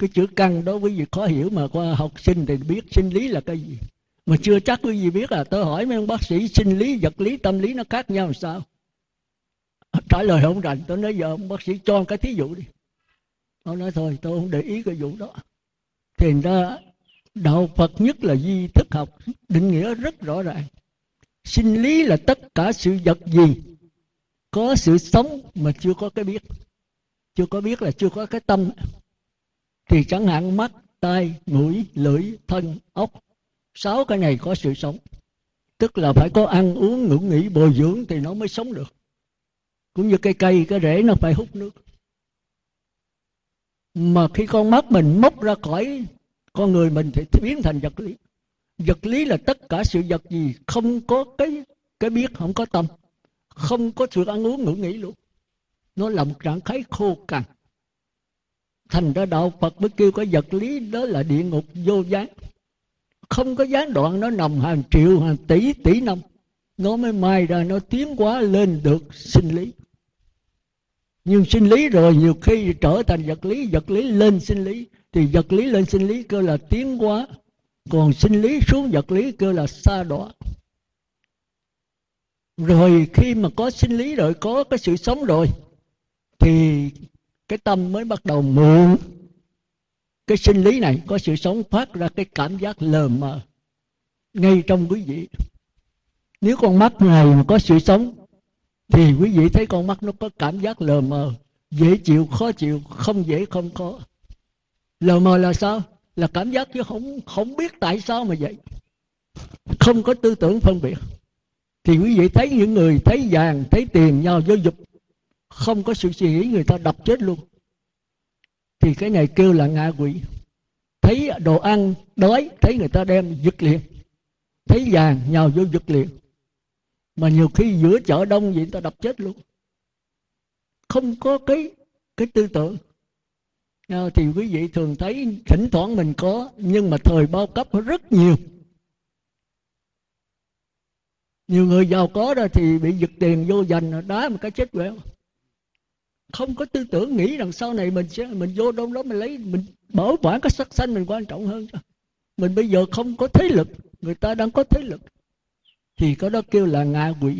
Cái chữ căn đối với việc khó hiểu mà qua học sinh thì biết sinh lý là cái gì. Mà chưa chắc quý vị biết à, tôi hỏi mấy ông bác sĩ sinh lý, vật lý, tâm lý nó khác nhau làm sao? Trả lời không rành, tôi nói giờ ông bác sĩ cho cái thí dụ đi. Ông nói thôi tôi không để ý cái vụ đó. Thì đó, đạo Phật nhất là duy thức học, định nghĩa rất rõ ràng. Sinh lý là tất cả sự vật gì có sự sống mà chưa có cái biết. Chưa có biết là chưa có cái tâm. Thì chẳng hạn mắt, tai, mũi, lưỡi, thân, óc, sáu cái này có sự sống. Tức là phải có ăn, uống, ngủ, nghỉ, bồi dưỡng thì nó mới sống được. Cũng như cây cây, cái rễ nó phải hút nước. Mà khi con mắt mình móc ra khỏi con người mình thì biến thành vật lý. Vật lý là tất cả sự vật gì không có cái cái biết, không có tâm, không có sự ăn uống ngủ nghỉ luôn. Nó là một trạng thái khô cằn. Thành ra đạo Phật mới kêu cái vật lý đó là địa ngục vô gián. Không có gián đoạn, nó nằm hàng triệu, hàng tỷ, tỷ năm. Nó mới mai ra, nó tiến hóa lên được sinh lý. Nhưng sinh lý rồi nhiều khi trở thành vật lý, vật lý lên sinh lý. Thì vật lý lên sinh lý kêu là tiến hóa. Còn sinh lý xuống vật lý kêu là sa đọa. Rồi khi mà có sinh lý rồi, có cái sự sống rồi, thì cái tâm mới bắt đầu mượn cái sinh lý này có sự sống phát ra cái cảm giác lờ mờ ngay trong quý vị. Nếu con mắt này mà có sự sống thì quý vị thấy con mắt nó có cảm giác lờ mờ, dễ chịu, khó chịu, không dễ, không khó. Lờ mờ là sao? Là cảm giác chứ không, không biết tại sao mà vậy. Không có tư tưởng phân biệt. Thì quý vị thấy những người thấy vàng, thấy tiền nhau vô dục, không có sự suy nghĩ, người ta đập chết luôn. Thì cái này kêu là ngạ quỷ. Thấy đồ ăn đói, thấy người ta đem giật liền, thấy vàng nhào vô giật liền. Mà nhiều khi giữa chợ đông vậy người ta đập chết luôn. Không có cái cái tư tưởng. Thì quý vị thường thấy thỉnh thoảng mình có, nhưng mà thời bao cấp rất nhiều. Nhiều người giàu có đó thì bị giật tiền vô dành, đá một cái chết quẹo. Không có tư tưởng nghĩ rằng sau này mình sẽ mình vô đông đó mình lấy, mình bảo quản cái sắc xanh mình quan trọng hơn. Mình bây giờ không có thế lực, người ta đang có thế lực. Thì cái đó kêu là ngạ quỷ.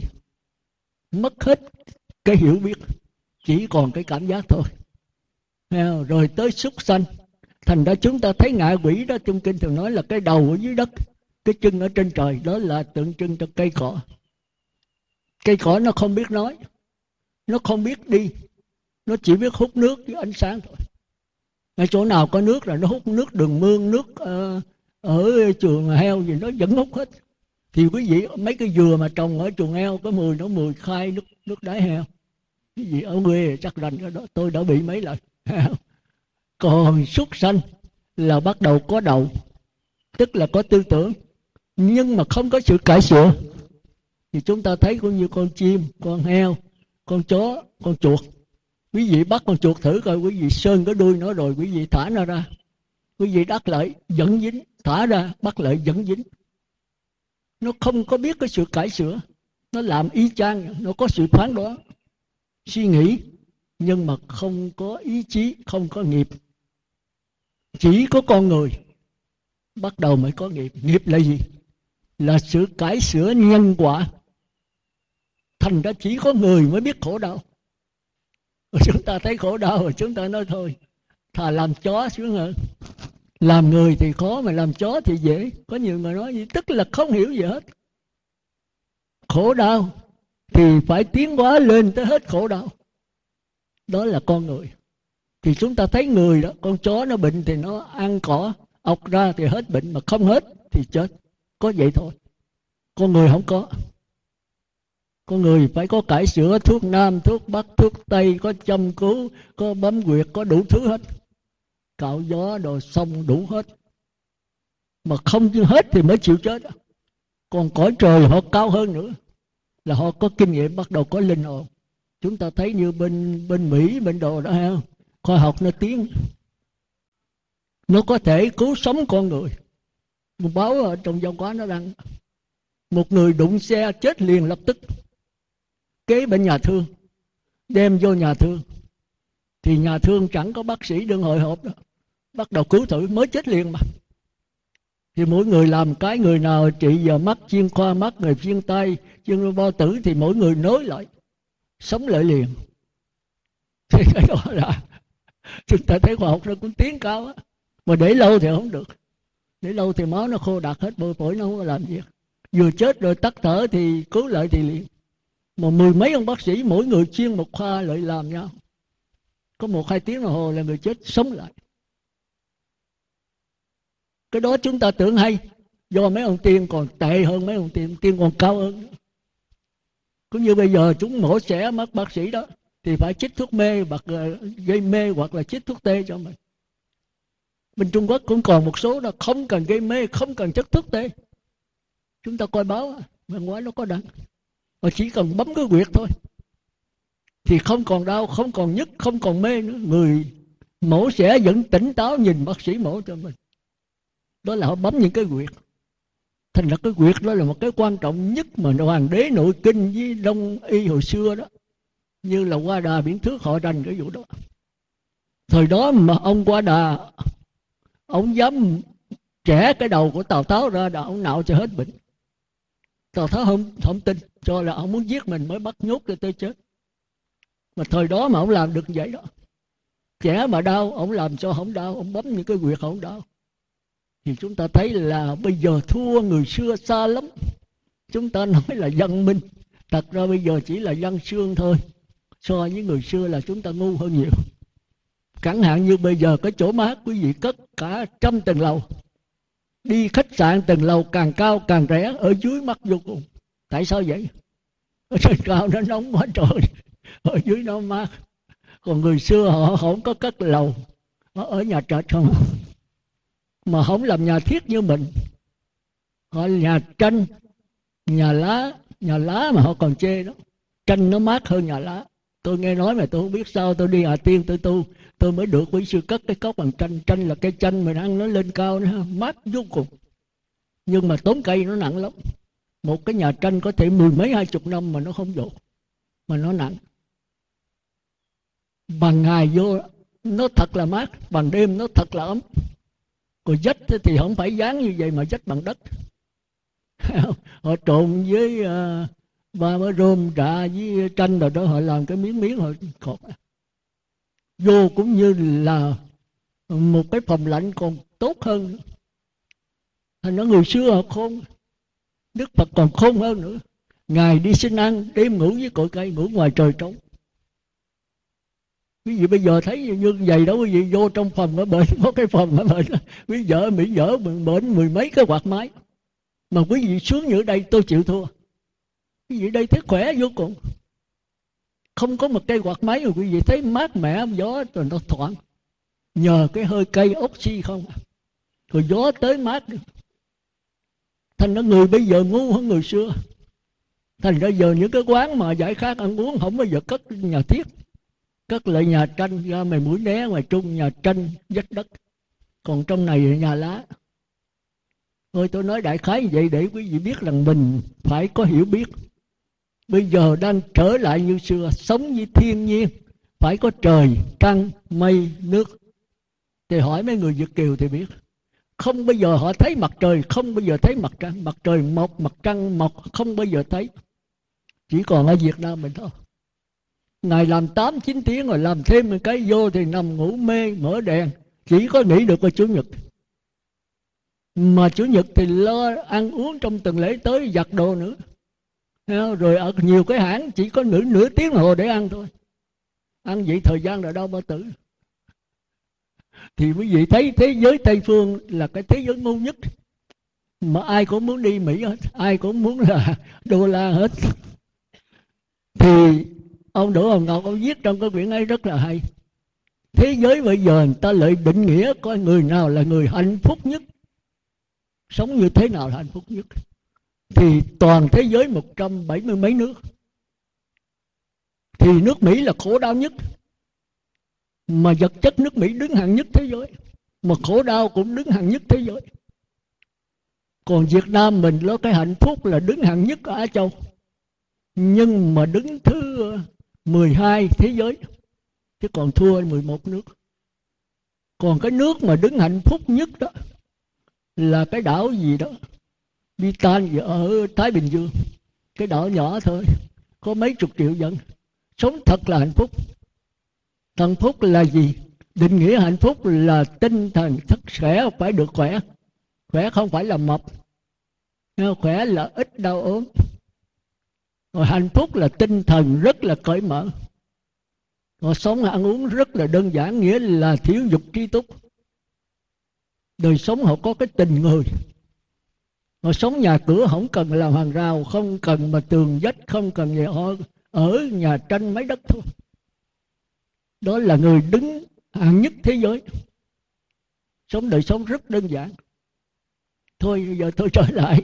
Mất hết cái hiểu biết, chỉ còn cái cảm giác thôi. Rồi tới súc sanh. Thành ra chúng ta thấy ngạ quỷ đó, trong kinh thường nói là cái đầu ở dưới đất, cái chân ở trên trời. Đó là tượng trưng cho cây cỏ. Cây cỏ nó không biết nói, nó không biết đi, nó chỉ biết hút nước với ánh sáng thôi. Ngay chỗ nào có nước là nó hút nước đường mương, nước uh, ở chuồng heo gì nó vẫn hút hết. Thì quý vị mấy cái dừa mà trồng ở chuồng heo có mùi, nó mùi khai nước nước đái heo. Quý vị ở quê chắc rành cái đó, tôi đã bị mấy lần. Còn súc sanh là bắt đầu có đầu, tức là có tư tưởng, nhưng mà không có sự cải sửa. Thì chúng ta thấy cũng như con chim, con heo, con chó, con chuột. Quý vị bắt con chuột thử coi, quý vị sơn cái đuôi nó rồi, quý vị thả nó ra, quý vị đắc lại vẫn dính, thả ra, bắt lại vẫn dính. Nó không có biết cái sự cải sửa, nó làm y chang, nó có sự phán đoán, suy nghĩ, nhưng mà không có ý chí, không có nghiệp. Chỉ có con người bắt đầu mới có nghiệp. Nghiệp là gì? Là sự cải sửa nhân quả. Thành ra chỉ có người mới biết khổ đau. Chúng ta thấy khổ đau rồi chúng ta nói thôi, thà làm chó xuống hơn. Làm người thì khó mà làm chó thì dễ. Có nhiều người nói gì, tức là không hiểu gì hết. Khổ đau thì phải tiến hóa lên tới hết khổ đau. Đó là con người. Thì chúng ta thấy người đó, con chó nó bệnh thì nó ăn cỏ, ọc ra thì hết bệnh, mà không hết thì chết. Có vậy thôi. Con người không có. Con người phải có cải sửa, thuốc nam, thuốc bắc, thuốc tây, có châm cứu, có bấm huyệt, có đủ thứ hết. Cạo gió, đồ xong đủ hết. Mà không hết thì mới chịu chết. Còn cõi trời họ cao hơn nữa, là họ có kinh nghiệm, bắt đầu có linh hồn. Chúng ta thấy như bên bên Mỹ, bên đồ đó ha, khoa học nó tiến, nó có thể cứu sống con người. Một báo ở trong văn hóa nó đăng, một người đụng xe chết liền lập tức, kế bên nhà thương, đem vô nhà thương, thì nhà thương chẳng có bác sĩ đương hội họp đó, bắt đầu cứu thử, mới chết liền mà. Thì mỗi người làm cái, người nào trị giờ mắt chuyên khoa mắt, người chuyên tay, chuyên bao tử, thì mỗi người nối lại, sống lại liền. Thì cái đó là chúng ta thấy khoa học nó cũng tiến cao á. Mà để lâu thì không được, để lâu thì máu nó khô đặc hết, bôi phổi nó không có làm gì. Vừa chết rồi tắt thở thì cứu lại thì liền. Mà mười mấy ông bác sĩ mỗi người chuyên một khoa lại làm nhau, có một hai tiếng đồng hồ là người chết sống lại. Cái đó chúng ta tưởng hay, do mấy ông tiên còn tệ hơn, mấy ông tiên tiên còn cao hơn. Cũng như bây giờ chúng mổ xẻ mắt bác sĩ đó thì phải chích thuốc mê hoặc gây mê, hoặc là chích thuốc tê cho mình. Bên Trung Quốc cũng còn một số đó không cần gây mê, không cần chất thuốc tê. Chúng ta coi báo văn hóa nó có đặng, mà chỉ cần bấm cái huyệt thôi thì không còn đau, không còn nhức, không còn mê nữa. Người mổ xẻ vẫn tỉnh táo nhìn bác sĩ mổ cho mình. Đó là họ bấm những cái huyệt. Thành ra cái huyệt đó là một cái quan trọng nhất mà hoàng đế Nội Kinh với Đông Y hồi xưa đó, như là Hòa Đà, Biển Thước, họ rành cái vụ đó. Thời đó mà ông Hòa Đà, ông dám trẻ cái đầu của Tào Tháo ra là ông nạo cho hết bệnh. Tào Tháo không, không tin, cho là ông muốn giết mình mới bắt nhốt cho tới chết. Mà thời đó mà ông làm được vậy đó, trẻ mà đau, ông làm cho không đau, ông bấm những cái huyệt không đau. Thì chúng ta thấy là bây giờ thua người xưa xa lắm. Chúng ta nói là văn minh, thật ra bây giờ chỉ là văn chương thôi. So với người xưa là chúng ta ngu hơn nhiều. Chẳng hạn như bây giờ cái chỗ mát quý vị cất cả trăm tầng lầu, đi khách sạn tầng lầu càng cao càng rẻ, ở dưới mắc vô cùng. Tại sao vậy? Ở trên cao nó nóng quá trời, ở dưới nó mát. Còn người xưa họ không có cất lầu, họ ở nhà trệt không, mà không làm nhà thiết như mình. Họ nhà tranh, nhà lá, nhà lá mà họ còn chê đó. Tranh nó mát hơn nhà lá. Tôi nghe nói mà tôi không biết sao, tôi đi Hà Tiên tôi tu, tôi mới được quý sư cất cái cốc bằng tranh. Tranh là cây chanh mình ăn nó lên cao, nó mát vô cùng. Nhưng mà tốn cây nó nặng lắm. Một cái nhà tranh có thể mười mấy hai chục năm mà nó không đổ, mà nó nặng. Bằng ngày vô nó thật là mát, bằng đêm nó thật là ấm. Còn dách thì không phải dán như vậy mà dách bằng đất. Họ trộn với uh, ba mới rôm trà với tranh rồi đó, họ làm cái miếng miếng họ cột. Vô cũng như là một cái phòng lạnh còn tốt hơn. Thành nó người xưa họ khôn, Đức Phật còn khôn hơn nữa. Ngài đi xin ăn, đêm ngủ với cội cây, ngủ ngoài trời trống. Quý vị bây giờ thấy như vậy đó, quý vị vô trong phòng ở bệnh, có cái phòng ở bệnh, quý vợ mỹ vợ bệnh mười mấy cái quạt máy. Mà quý vị xuống như ở đây tôi chịu thua. Quý vị đây thấy khỏe vô cùng. Không có một cây quạt máy mà quý vị thấy mát mẻ, gió rồi nó thoảng. Nhờ cái hơi cây oxy không, rồi gió tới mát. Thành ra người bây giờ ngu hơn người xưa. Thành ra giờ những cái quán mà giải khát ăn uống không bao giờ cất nhà thiết. Cất lại nhà tranh ra mày mũi né ngoài trung, nhà tranh vách đất. Còn trong này là nhà lá. Thôi tôi nói đại khái vậy để quý vị biết rằng mình phải có hiểu biết. Bây giờ đang trở lại như xưa, sống với thiên nhiên, phải có trời, trăng, mây, nước. Thì hỏi mấy người Việt Kiều thì biết. Không bao giờ họ thấy mặt trời, không bao giờ thấy mặt trăng. Mặt trời mọc, mặt trăng mọc, không bao giờ thấy. Chỉ còn ở Việt Nam mình thôi. Ngày làm tám chín tiếng rồi làm thêm một cái vô thì nằm ngủ mê, mở đèn. Chỉ có nghĩ được vào Chủ nhật. Mà Chủ nhật thì lo ăn uống trong tuần lễ tới, giặt đồ nữa. Rồi ở nhiều cái hãng chỉ có nửa, nửa tiếng đồng hồ để ăn thôi. Ăn vậy thời gian là đau bao tử. Thì quý vị thấy thế giới Tây Phương là cái thế giới ngu nhất. Mà ai cũng muốn đi Mỹ hết, ai cũng muốn là đô la hết. Thì ông Đỗ Hồng Ngọc ông viết trong cái quyển ấy rất là hay. Thế giới bây giờ người ta lại định nghĩa coi người nào là người hạnh phúc nhất, sống như thế nào là hạnh phúc nhất. Thì toàn thế giới một trăm bảy mươi mấy nước, thì nước Mỹ là khổ đau nhất. Mà vật chất nước Mỹ đứng hạng nhất thế giới, mà khổ đau cũng đứng hạng nhất thế giới. Còn Việt Nam mình có cái hạnh phúc là đứng hạng nhất ở Á Châu, nhưng mà đứng thứ mười hai thế giới, chứ còn thua mười một nước. Còn cái nước mà đứng hạnh phúc nhất đó là cái đảo gì đó, Bitan ở Thái Bình Dương. Cái đảo nhỏ thôi, có mấy chục triệu dân, sống thật là hạnh phúc. Hạnh phúc là gì? Định nghĩa hạnh phúc là tinh thần thật khỏe, phải được khỏe. Khỏe không phải là mập, khỏe là ít đau ốm. Rồi hạnh phúc là tinh thần rất là cởi mở. Rồi sống ăn uống rất là đơn giản, nghĩa là thiếu dục trí túc. Đời sống họ có cái tình người. Họ sống nhà cửa không cần làm hàng rào, không cần mà tường vách, không cần gì, họ ở nhà tranh mấy đất thôi. Đó là người đứng hạng nhất thế giới. Sống đời sống rất đơn giản. Thôi giờ tôi trở lại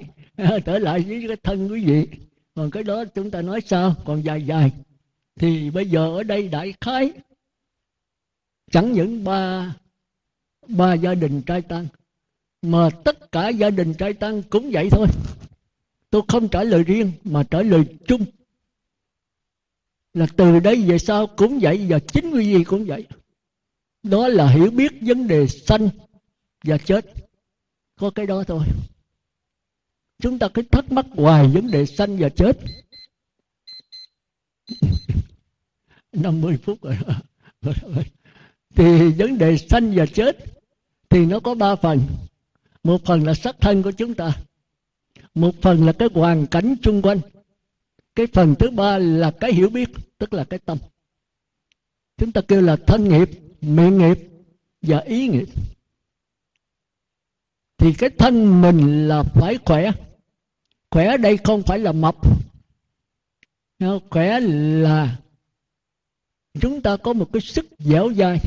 trở lại với cái thân quý vị. Còn cái đó chúng ta nói sao, còn dài dài. Thì bây giờ ở đây đại khái chẳng những ba ba gia đình trai tăng, mà tất cả gia đình trai tăng cũng vậy thôi. Tôi không trả lời riêng mà trả lời chung, là từ đây về sau cũng vậy, và chính vì gì cũng vậy. Đó là hiểu biết vấn đề sanh và chết, có cái đó thôi. Chúng ta cứ thắc mắc hoài vấn đề sanh và chết. năm mươi phút rồi. Thì vấn đề sanh và chết thì nó có ba phần. Một phần là sắc thân của chúng ta, một phần là cái hoàn cảnh xung quanh, cái phần thứ ba là cái hiểu biết, tức là cái tâm. Chúng ta kêu là thân nghiệp, miệng nghiệp và ý nghiệp. Thì cái thân mình là phải khỏe. Khỏe ở đây không phải là mập. Khỏe là chúng ta có một cái sức dẻo dai.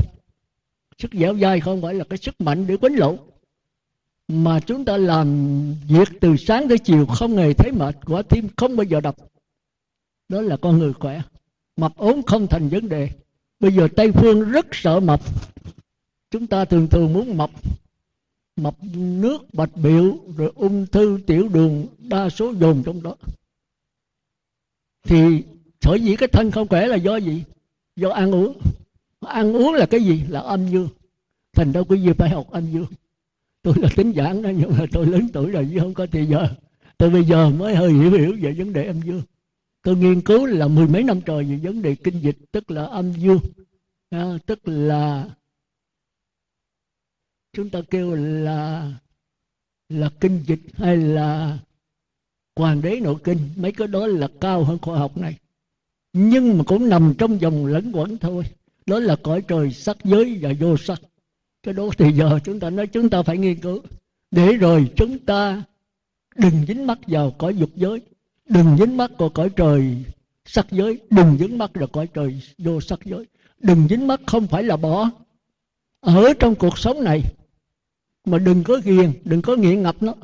Sức dẻo dai không phải là cái sức mạnh để quánh lộn, mà chúng ta làm việc từ sáng tới chiều không hề thấy mệt, quả tim không bao giờ đập. Đó là con người khỏe. Mập ốm không thành vấn đề. Bây giờ Tây Phương rất sợ mập. Chúng ta thường thường muốn mập, mập nước bạch biểu, rồi ung thư, tiểu đường, đa số dồn trong đó. Thì sở dĩ cái thân không khỏe là do gì? Do ăn uống. Ăn uống là cái gì? Là âm dương. Thành ra quý vị phải học âm dương. Tôi là tính giảng đó, nhưng mà tôi lớn tuổi rồi chứ không có thì giờ. Tôi bây giờ mới hơi hiểu hiểu về vấn đề âm dương. Tôi nghiên cứu là mười mấy năm trời về vấn đề kinh dịch, tức là âm dương. À, tức là chúng ta kêu là là kinh dịch hay là hoàng đế nội kinh. Mấy cái đó là cao hơn khoa học này, nhưng mà cũng nằm trong vòng lẫn quẩn thôi. Đó là cõi trời sắc giới và vô sắc. Cái đó thì giờ chúng ta nói chúng ta phải nghiên cứu, để rồi chúng ta đừng dính mắc vào cõi dục giới, đừng dính mắc vào cõi trời sắc giới, đừng dính mắc vào cõi trời vô sắc giới. Đừng dính mắc không phải là bỏ ở trong cuộc sống này, mà đừng có ghiền, đừng có nghiện ngập nó.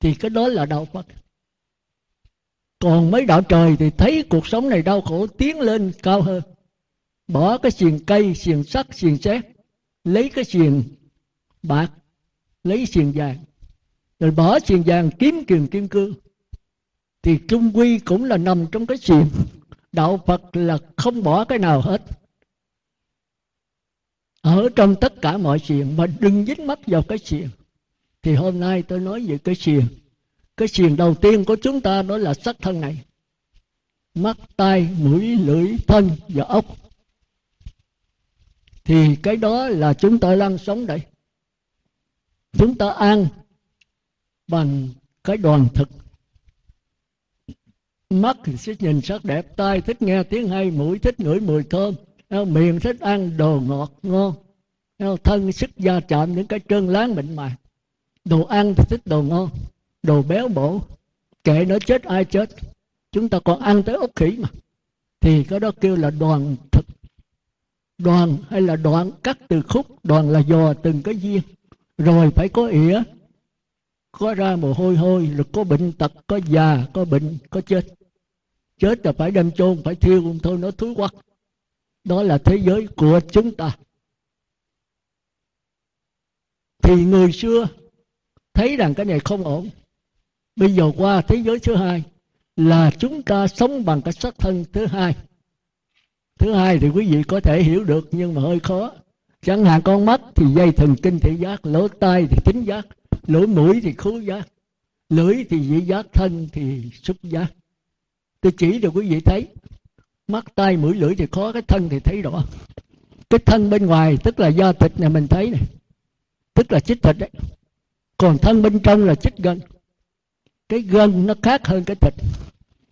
Thì cái đó là đạo Phật. Còn mấy đạo trời thì thấy cuộc sống này đau khổ, tiến lên cao hơn, bỏ cái xiềng cây, xiềng sắt, xiềng sét, lấy cái xiềng bạc, lấy xiềng vàng, rồi bỏ xiềng vàng kiếm kiềng kim cương. Thì chung quy cũng là nằm trong cái xiềng. Đạo Phật là không bỏ cái nào hết, ở trong tất cả mọi xiềng, mà đừng dính mắc vào cái xiềng. Thì hôm nay tôi nói về cái xiềng. Cái xiềng đầu tiên của chúng ta đó là sắc thân này: mắt, tai, mũi, lưỡi, thân và ốc. Thì cái đó là chúng ta đang sống đây. Chúng ta ăn bằng cái đoàn thực. Mắt thì thích nhìn sắc đẹp, tai thích nghe tiếng hay, mũi thích ngửi mùi thơm, miệng thích ăn đồ ngọt ngon, thân sức da chạm những cái trơn láng mịn màng. Đồ ăn thì thích đồ ngon, đồ béo bổ, kệ nó chết ai chết, chúng ta còn ăn tới ốc khỉ mà. Thì cái đó kêu là đoàn thực. Đoàn hay là đoạn cắt từ khúc. Đoàn là dò từng cái viên. Rồi phải có ỉa, có ra mồ hôi hôi, rồi có bệnh tật, có già, có bệnh, có chết. Chết là phải đem chôn, phải thiêu cũng thôi, nó thúi quá. Đó là thế giới của chúng ta. Thì người xưa thấy rằng cái này không ổn. Bây giờ qua thế giới thứ hai là chúng ta sống bằng cái sắc thân thứ hai. Thứ hai thì quý vị có thể hiểu được nhưng mà hơi khó. Chẳng hạn con mắt thì dây thần kinh thị giác, lỗ tai thì thính giác, lỗ mũi thì khứu giác, lưỡi thì vị giác, thân thì xúc giác. Tôi chỉ được quý vị thấy mắt, tai, mũi, lưỡi thì khó, cái thân thì thấy rõ. Cái thân bên ngoài tức là da thịt này mình thấy này, tức là chích thịt đấy. Còn thân bên trong là chích gân. Cái gân nó khác hơn cái thịt.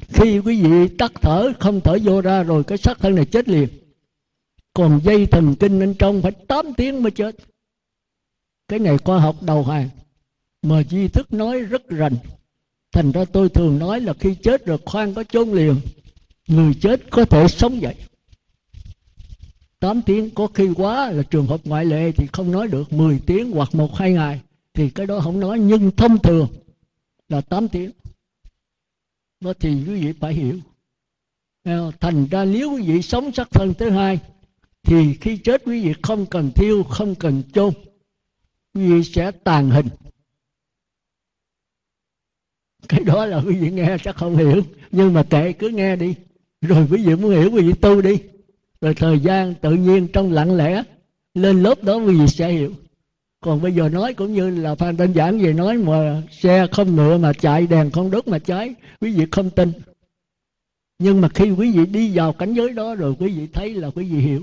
Khi quý vị tắt thở, không thở vô ra rồi, cái xác thân này chết liền. Còn dây thần kinh bên trong phải tám tiếng mới chết. Cái này khoa học đầu hàng, mà tri thức nói rất rành. Thành ra tôi thường nói là khi chết rồi khoan có chôn liền, người chết có thể sống dậy. Tám tiếng có khi quá là trường hợp ngoại lệ thì không nói được, mười tiếng hoặc một hai ngày thì cái đó không nói, nhưng thông thường là tám tiếng. Đó thì quý vị phải hiểu. Thành ra nếu quý vị sống xác thân thứ hai thì khi chết quý vị không cần thiêu, không cần chôn, quý vị sẽ tàn hình. Cái đó là quý vị nghe chắc không hiểu, nhưng mà kệ, cứ nghe đi. Rồi quý vị muốn hiểu quý vị tu đi, rồi thời gian tự nhiên trong lặng lẽ lên lớp đó quý vị sẽ hiểu. Còn bây giờ nói cũng như là Phan Thanh Giảng về nói, mà xe không ngựa mà chạy, đèn không đốt mà cháy, quý vị không tin. Nhưng mà khi quý vị đi vào cảnh giới đó rồi quý vị thấy là quý vị hiểu.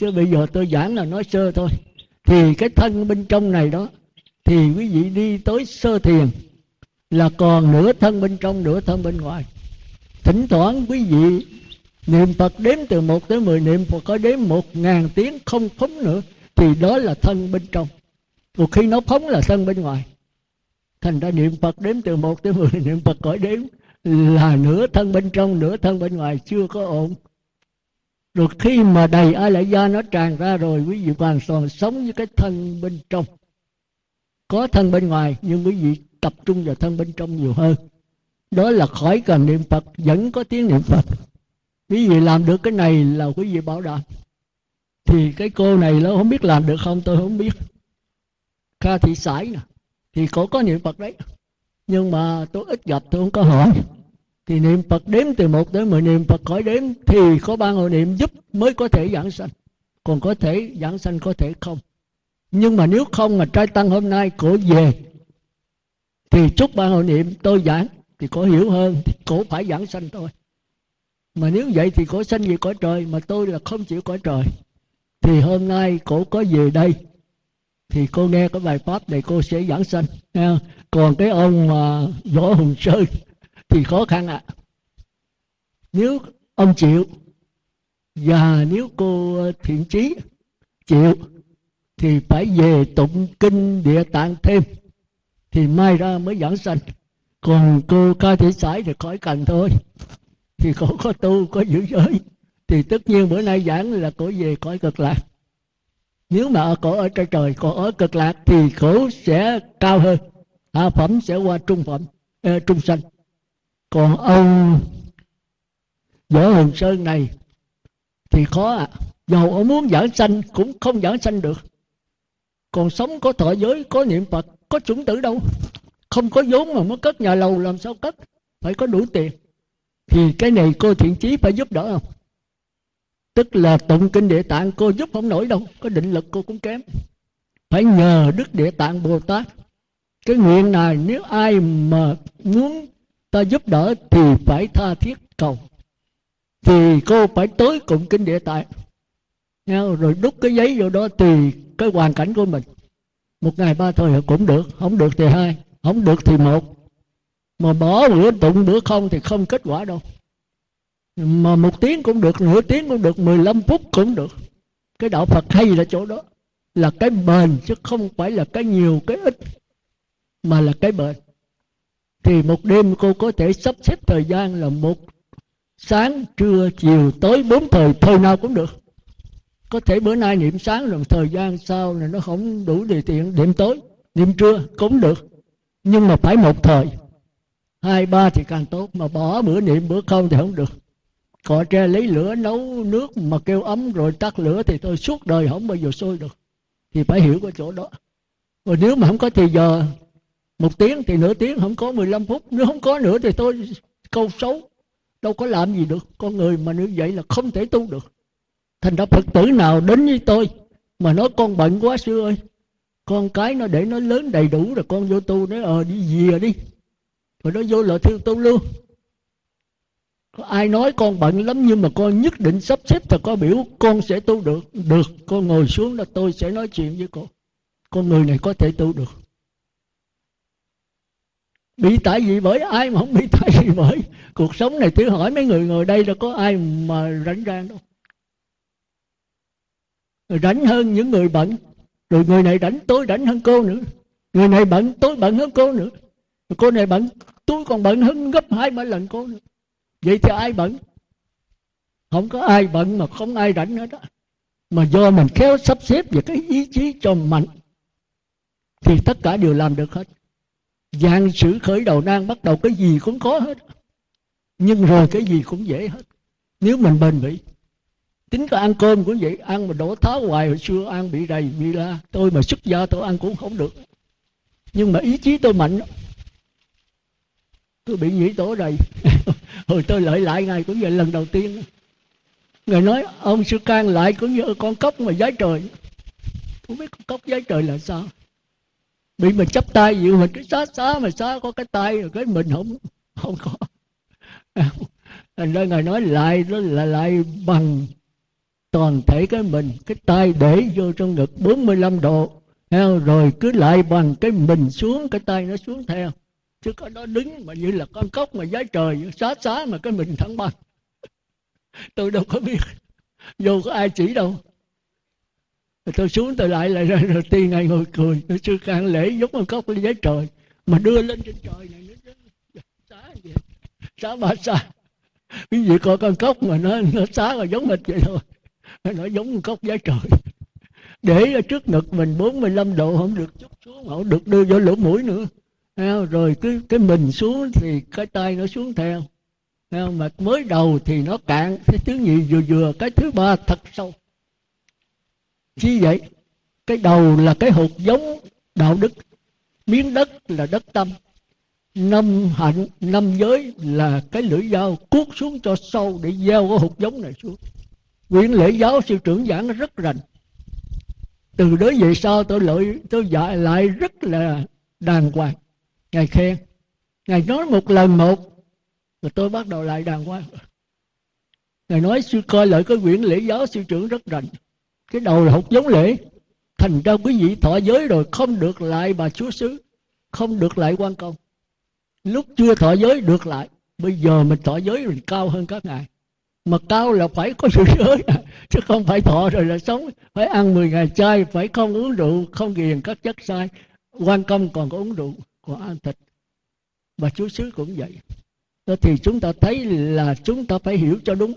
Chứ bây giờ tôi giảng là nói sơ thôi. Thì cái thân bên trong này đó, thì quý vị đi tới sơ thiền là còn nửa thân bên trong, nửa thân bên ngoài. Thỉnh thoảng quý vị niệm Phật đếm từ một tới mười, niệm Phật có đếm một ngàn tiếng không phóng nữa, thì đó là thân bên trong. Một khi nó phóng là thân bên ngoài. Thành ra niệm Phật đếm từ một tới mười, niệm Phật cõi đếm là nửa thân bên trong, nửa thân bên ngoài, chưa có ổn. Rồi khi mà đầy a la gia nó tràn ra rồi, quý vị hoàn toàn sống với cái thân bên trong. Có thân bên ngoài nhưng quý vị tập trung vào thân bên trong nhiều hơn. Đó là khỏi cần niệm Phật, vẫn có tiếng niệm Phật. Quý vị làm được cái này là quý vị bảo đảm. Thì cái cô này nó không biết làm được không tôi không biết, Kha Thị Sải nè, thì cổ có niệm Phật đấy, nhưng mà tôi ít gặp tôi không có hỏi. Thì niệm Phật đếm từ một tới mười, niệm Phật khỏi đếm thì có ban hộ niệm giúp mới có thể giảng sanh. Còn có thể giảng sanh có thể không. Nhưng mà nếu không mà trai tăng hôm nay cổ về thì chúc ban hộ niệm tôi giảng thì cổ hiểu hơn, thì cổ phải giảng sanh thôi. Mà nếu vậy thì cổ sanh về cõi trời, mà tôi là không chịu cõi trời. Thì hôm nay cổ có về đây thì cô nghe cái bài pháp này cô sẽ giảng sanh. Còn cái ông uh, Võ Hùng Sơn thì khó khăn ạ. À. Nếu ông chịu và nếu cô Thiện Chí chịu thì phải về tụng kinh Địa Tạng thêm thì mai ra mới giảng sanh. Còn cô Kha Thị Sải thì khỏi cần thôi. Thì cổ có tu, có giữ giới thì tất nhiên bữa nay giảng là cổ về cõi Cực Lạc. Nếu mà cổ ở trời trời, cổ ở Cực Lạc thì cổ sẽ cao hơn, hạ phẩm sẽ qua trung phẩm, eh, trung sanh. Còn ông Võ Hùng Sơn này thì khó ạ. À. Dầu ông muốn giảng sanh cũng không giảng sanh được. Còn sống có thọ giới, có niệm Phật, có chủng tử đâu. Không có vốn mà muốn cất nhà lầu làm sao cất, phải có đủ tiền. Thì cái này cô Thiện Chí phải giúp đỡ không? Tức là tụng kinh Địa Tạng cô giúp không nổi đâu, có định lực cô cũng kém. Phải nhờ Đức Địa Tạng Bồ Tát. Cái nguyện này nếu ai mà muốn ta giúp đỡ thì phải tha thiết cầu. Thì cô phải tới cùng kinh Địa Tạng. Rồi đút cái giấy vô đó tùy cái hoàn cảnh của mình. Một ngày ba thời cũng được, không được thì hai, không được thì một. Mà bỏ bữa tụng bữa không thì không kết quả đâu. Mà một tiếng cũng được, nửa tiếng cũng được, mười lăm phút cũng được. Cái đạo Phật hay là chỗ đó, là cái bền chứ không phải là cái nhiều cái ít, mà là cái bền. Thì một đêm cô có thể sắp xếp thời gian là một sáng, trưa, chiều, tối, bốn thời, thời nào cũng được. Có thể bữa nay niệm sáng rồi thời gian sau là nó không đủ điều kiện, niệm tối, niệm trưa cũng được. Nhưng mà phải một thời, hai ba thì càng tốt, mà bỏ bữa niệm bữa không thì không được. Cọ tre lấy lửa nấu nước mà kêu ấm rồi tắt lửa thì tôi suốt đời không bao giờ sôi được. Thì phải hiểu cái chỗ đó. Rồi nếu mà không có thì giờ một tiếng thì nửa tiếng, không có mười lăm phút. Nếu không có nữa thì tôi câu xấu, đâu có làm gì được. Con người mà nếu vậy là không thể tu được. Thành ra Phật tử nào đến với tôi mà nói con bệnh quá sư ơi, con cái nó để nó lớn đầy đủ rồi con vô tu. Nói ờ đi về đi, rồi nó vô lò thiêu tu luôn. Có ai nói con bệnh lắm nhưng mà con nhất định sắp xếp thật, có biểu con sẽ tu được. Được, con ngồi xuống là tôi sẽ nói chuyện với cô. Con người này có thể tu được. Bị tại gì bởi ai mà không bị tại gì bởi. Cuộc sống này thử hỏi mấy người ngồi đây là có ai mà rảnh rang đâu. Rảnh hơn những người bận. Rồi người này rảnh, tôi rảnh hơn cô nữa. Người này bận, tôi bận hơn cô nữa. Rồi cô này bận, tôi còn bận hơn gấp hai ba lần cô nữa. Vậy thì ai bận? Không có ai bận mà không ai rảnh nữa đó. Mà do mình khéo sắp xếp về cái ý chí cho mạnh thì tất cả đều làm được hết. Vạn sự khởi đầu nan, bắt đầu cái gì cũng khó hết, nhưng rồi cái gì cũng dễ hết nếu mình bền bỉ. Tính cả ăn cơm cũng vậy, ăn mà đổ tháo hoài. Hồi xưa ăn bị rầy bị la, tôi mà xuất gia tôi ăn cũng không được, nhưng mà ý chí tôi mạnh. Tôi bị nhĩ tổ rầy hồi tôi lợi lại ngài cũng vậy, lần đầu tiên ngài nói ông sư can lại cũng như con cóc mà giái trời. Không biết con cóc giái trời là sao, bị mình chấp tay dịu mình cứ xá xá mà xá có cái tay rồi cái mình không không có. Thành ra ngài nói lại, nó là lại bằng toàn thể cái mình, cái tay để vô trong ngực bốn mươi lăm độ, rồi cứ lại bằng cái mình xuống, cái tay nó xuống theo. Chứ có đó đứng mà như là con cóc mà giái trời, xá xá mà cái mình thẳng bằng. Tôi đâu có biết, vô có ai chỉ đâu. Tôi xuống tôi lại lại rồi, rồi tiên ngài ngồi cười. Tôi sư can lễ giống con cóc giái trời, mà đưa lên trên trời này nó xá vậy, xá ba xá. Quý vị coi con cóc mà nó nó xá rồi giống hệt vậy thôi, nó giống con cóc giái trời. Để ở trước ngực mình bốn mươi lăm độ, không được chút xuống, không được đưa vô lỗ mũi nữa. Rồi cứ cái mình xuống thì cái tay nó xuống theo. Mà mới đầu thì nó cạn, cái thứ nhì vừa vừa, cái thứ ba thật sâu. Như vậy, cái đầu là cái hột giống đạo đức, miếng đất là đất tâm, năm hạnh, năm giới là cái lưỡi dao cuốc xuống cho sâu để gieo cái hột giống này xuống. Nguyễn Lễ Giáo Siêu Trưởng giảng rất rành. Từ đó về sau tôi lợi tôi dạy lại rất là đàng hoàng. Ngài khen, ngài nói một lần một, rồi tôi bắt đầu lại đàng hoàng. Ngài nói sư coi lại cái quyển Lễ Giáo Siêu Trưởng rất rành. Cái đầu là học giống lễ. Thành ra quý vị thọ giới rồi không được lại bà chúa xứ, không được lại quan công. Lúc chưa thọ giới được lại, bây giờ mình thọ giới mình cao hơn các ngài. Mà cao là phải có sự giới, chứ không phải thọ rồi là sống. Phải ăn mười ngày chay, phải không uống rượu, không ghiền các chất sai. Quan công còn có uống rượu, còn ăn thịt. Bà chúa xứ cũng vậy. Đó thì chúng ta thấy là chúng ta phải hiểu cho đúng.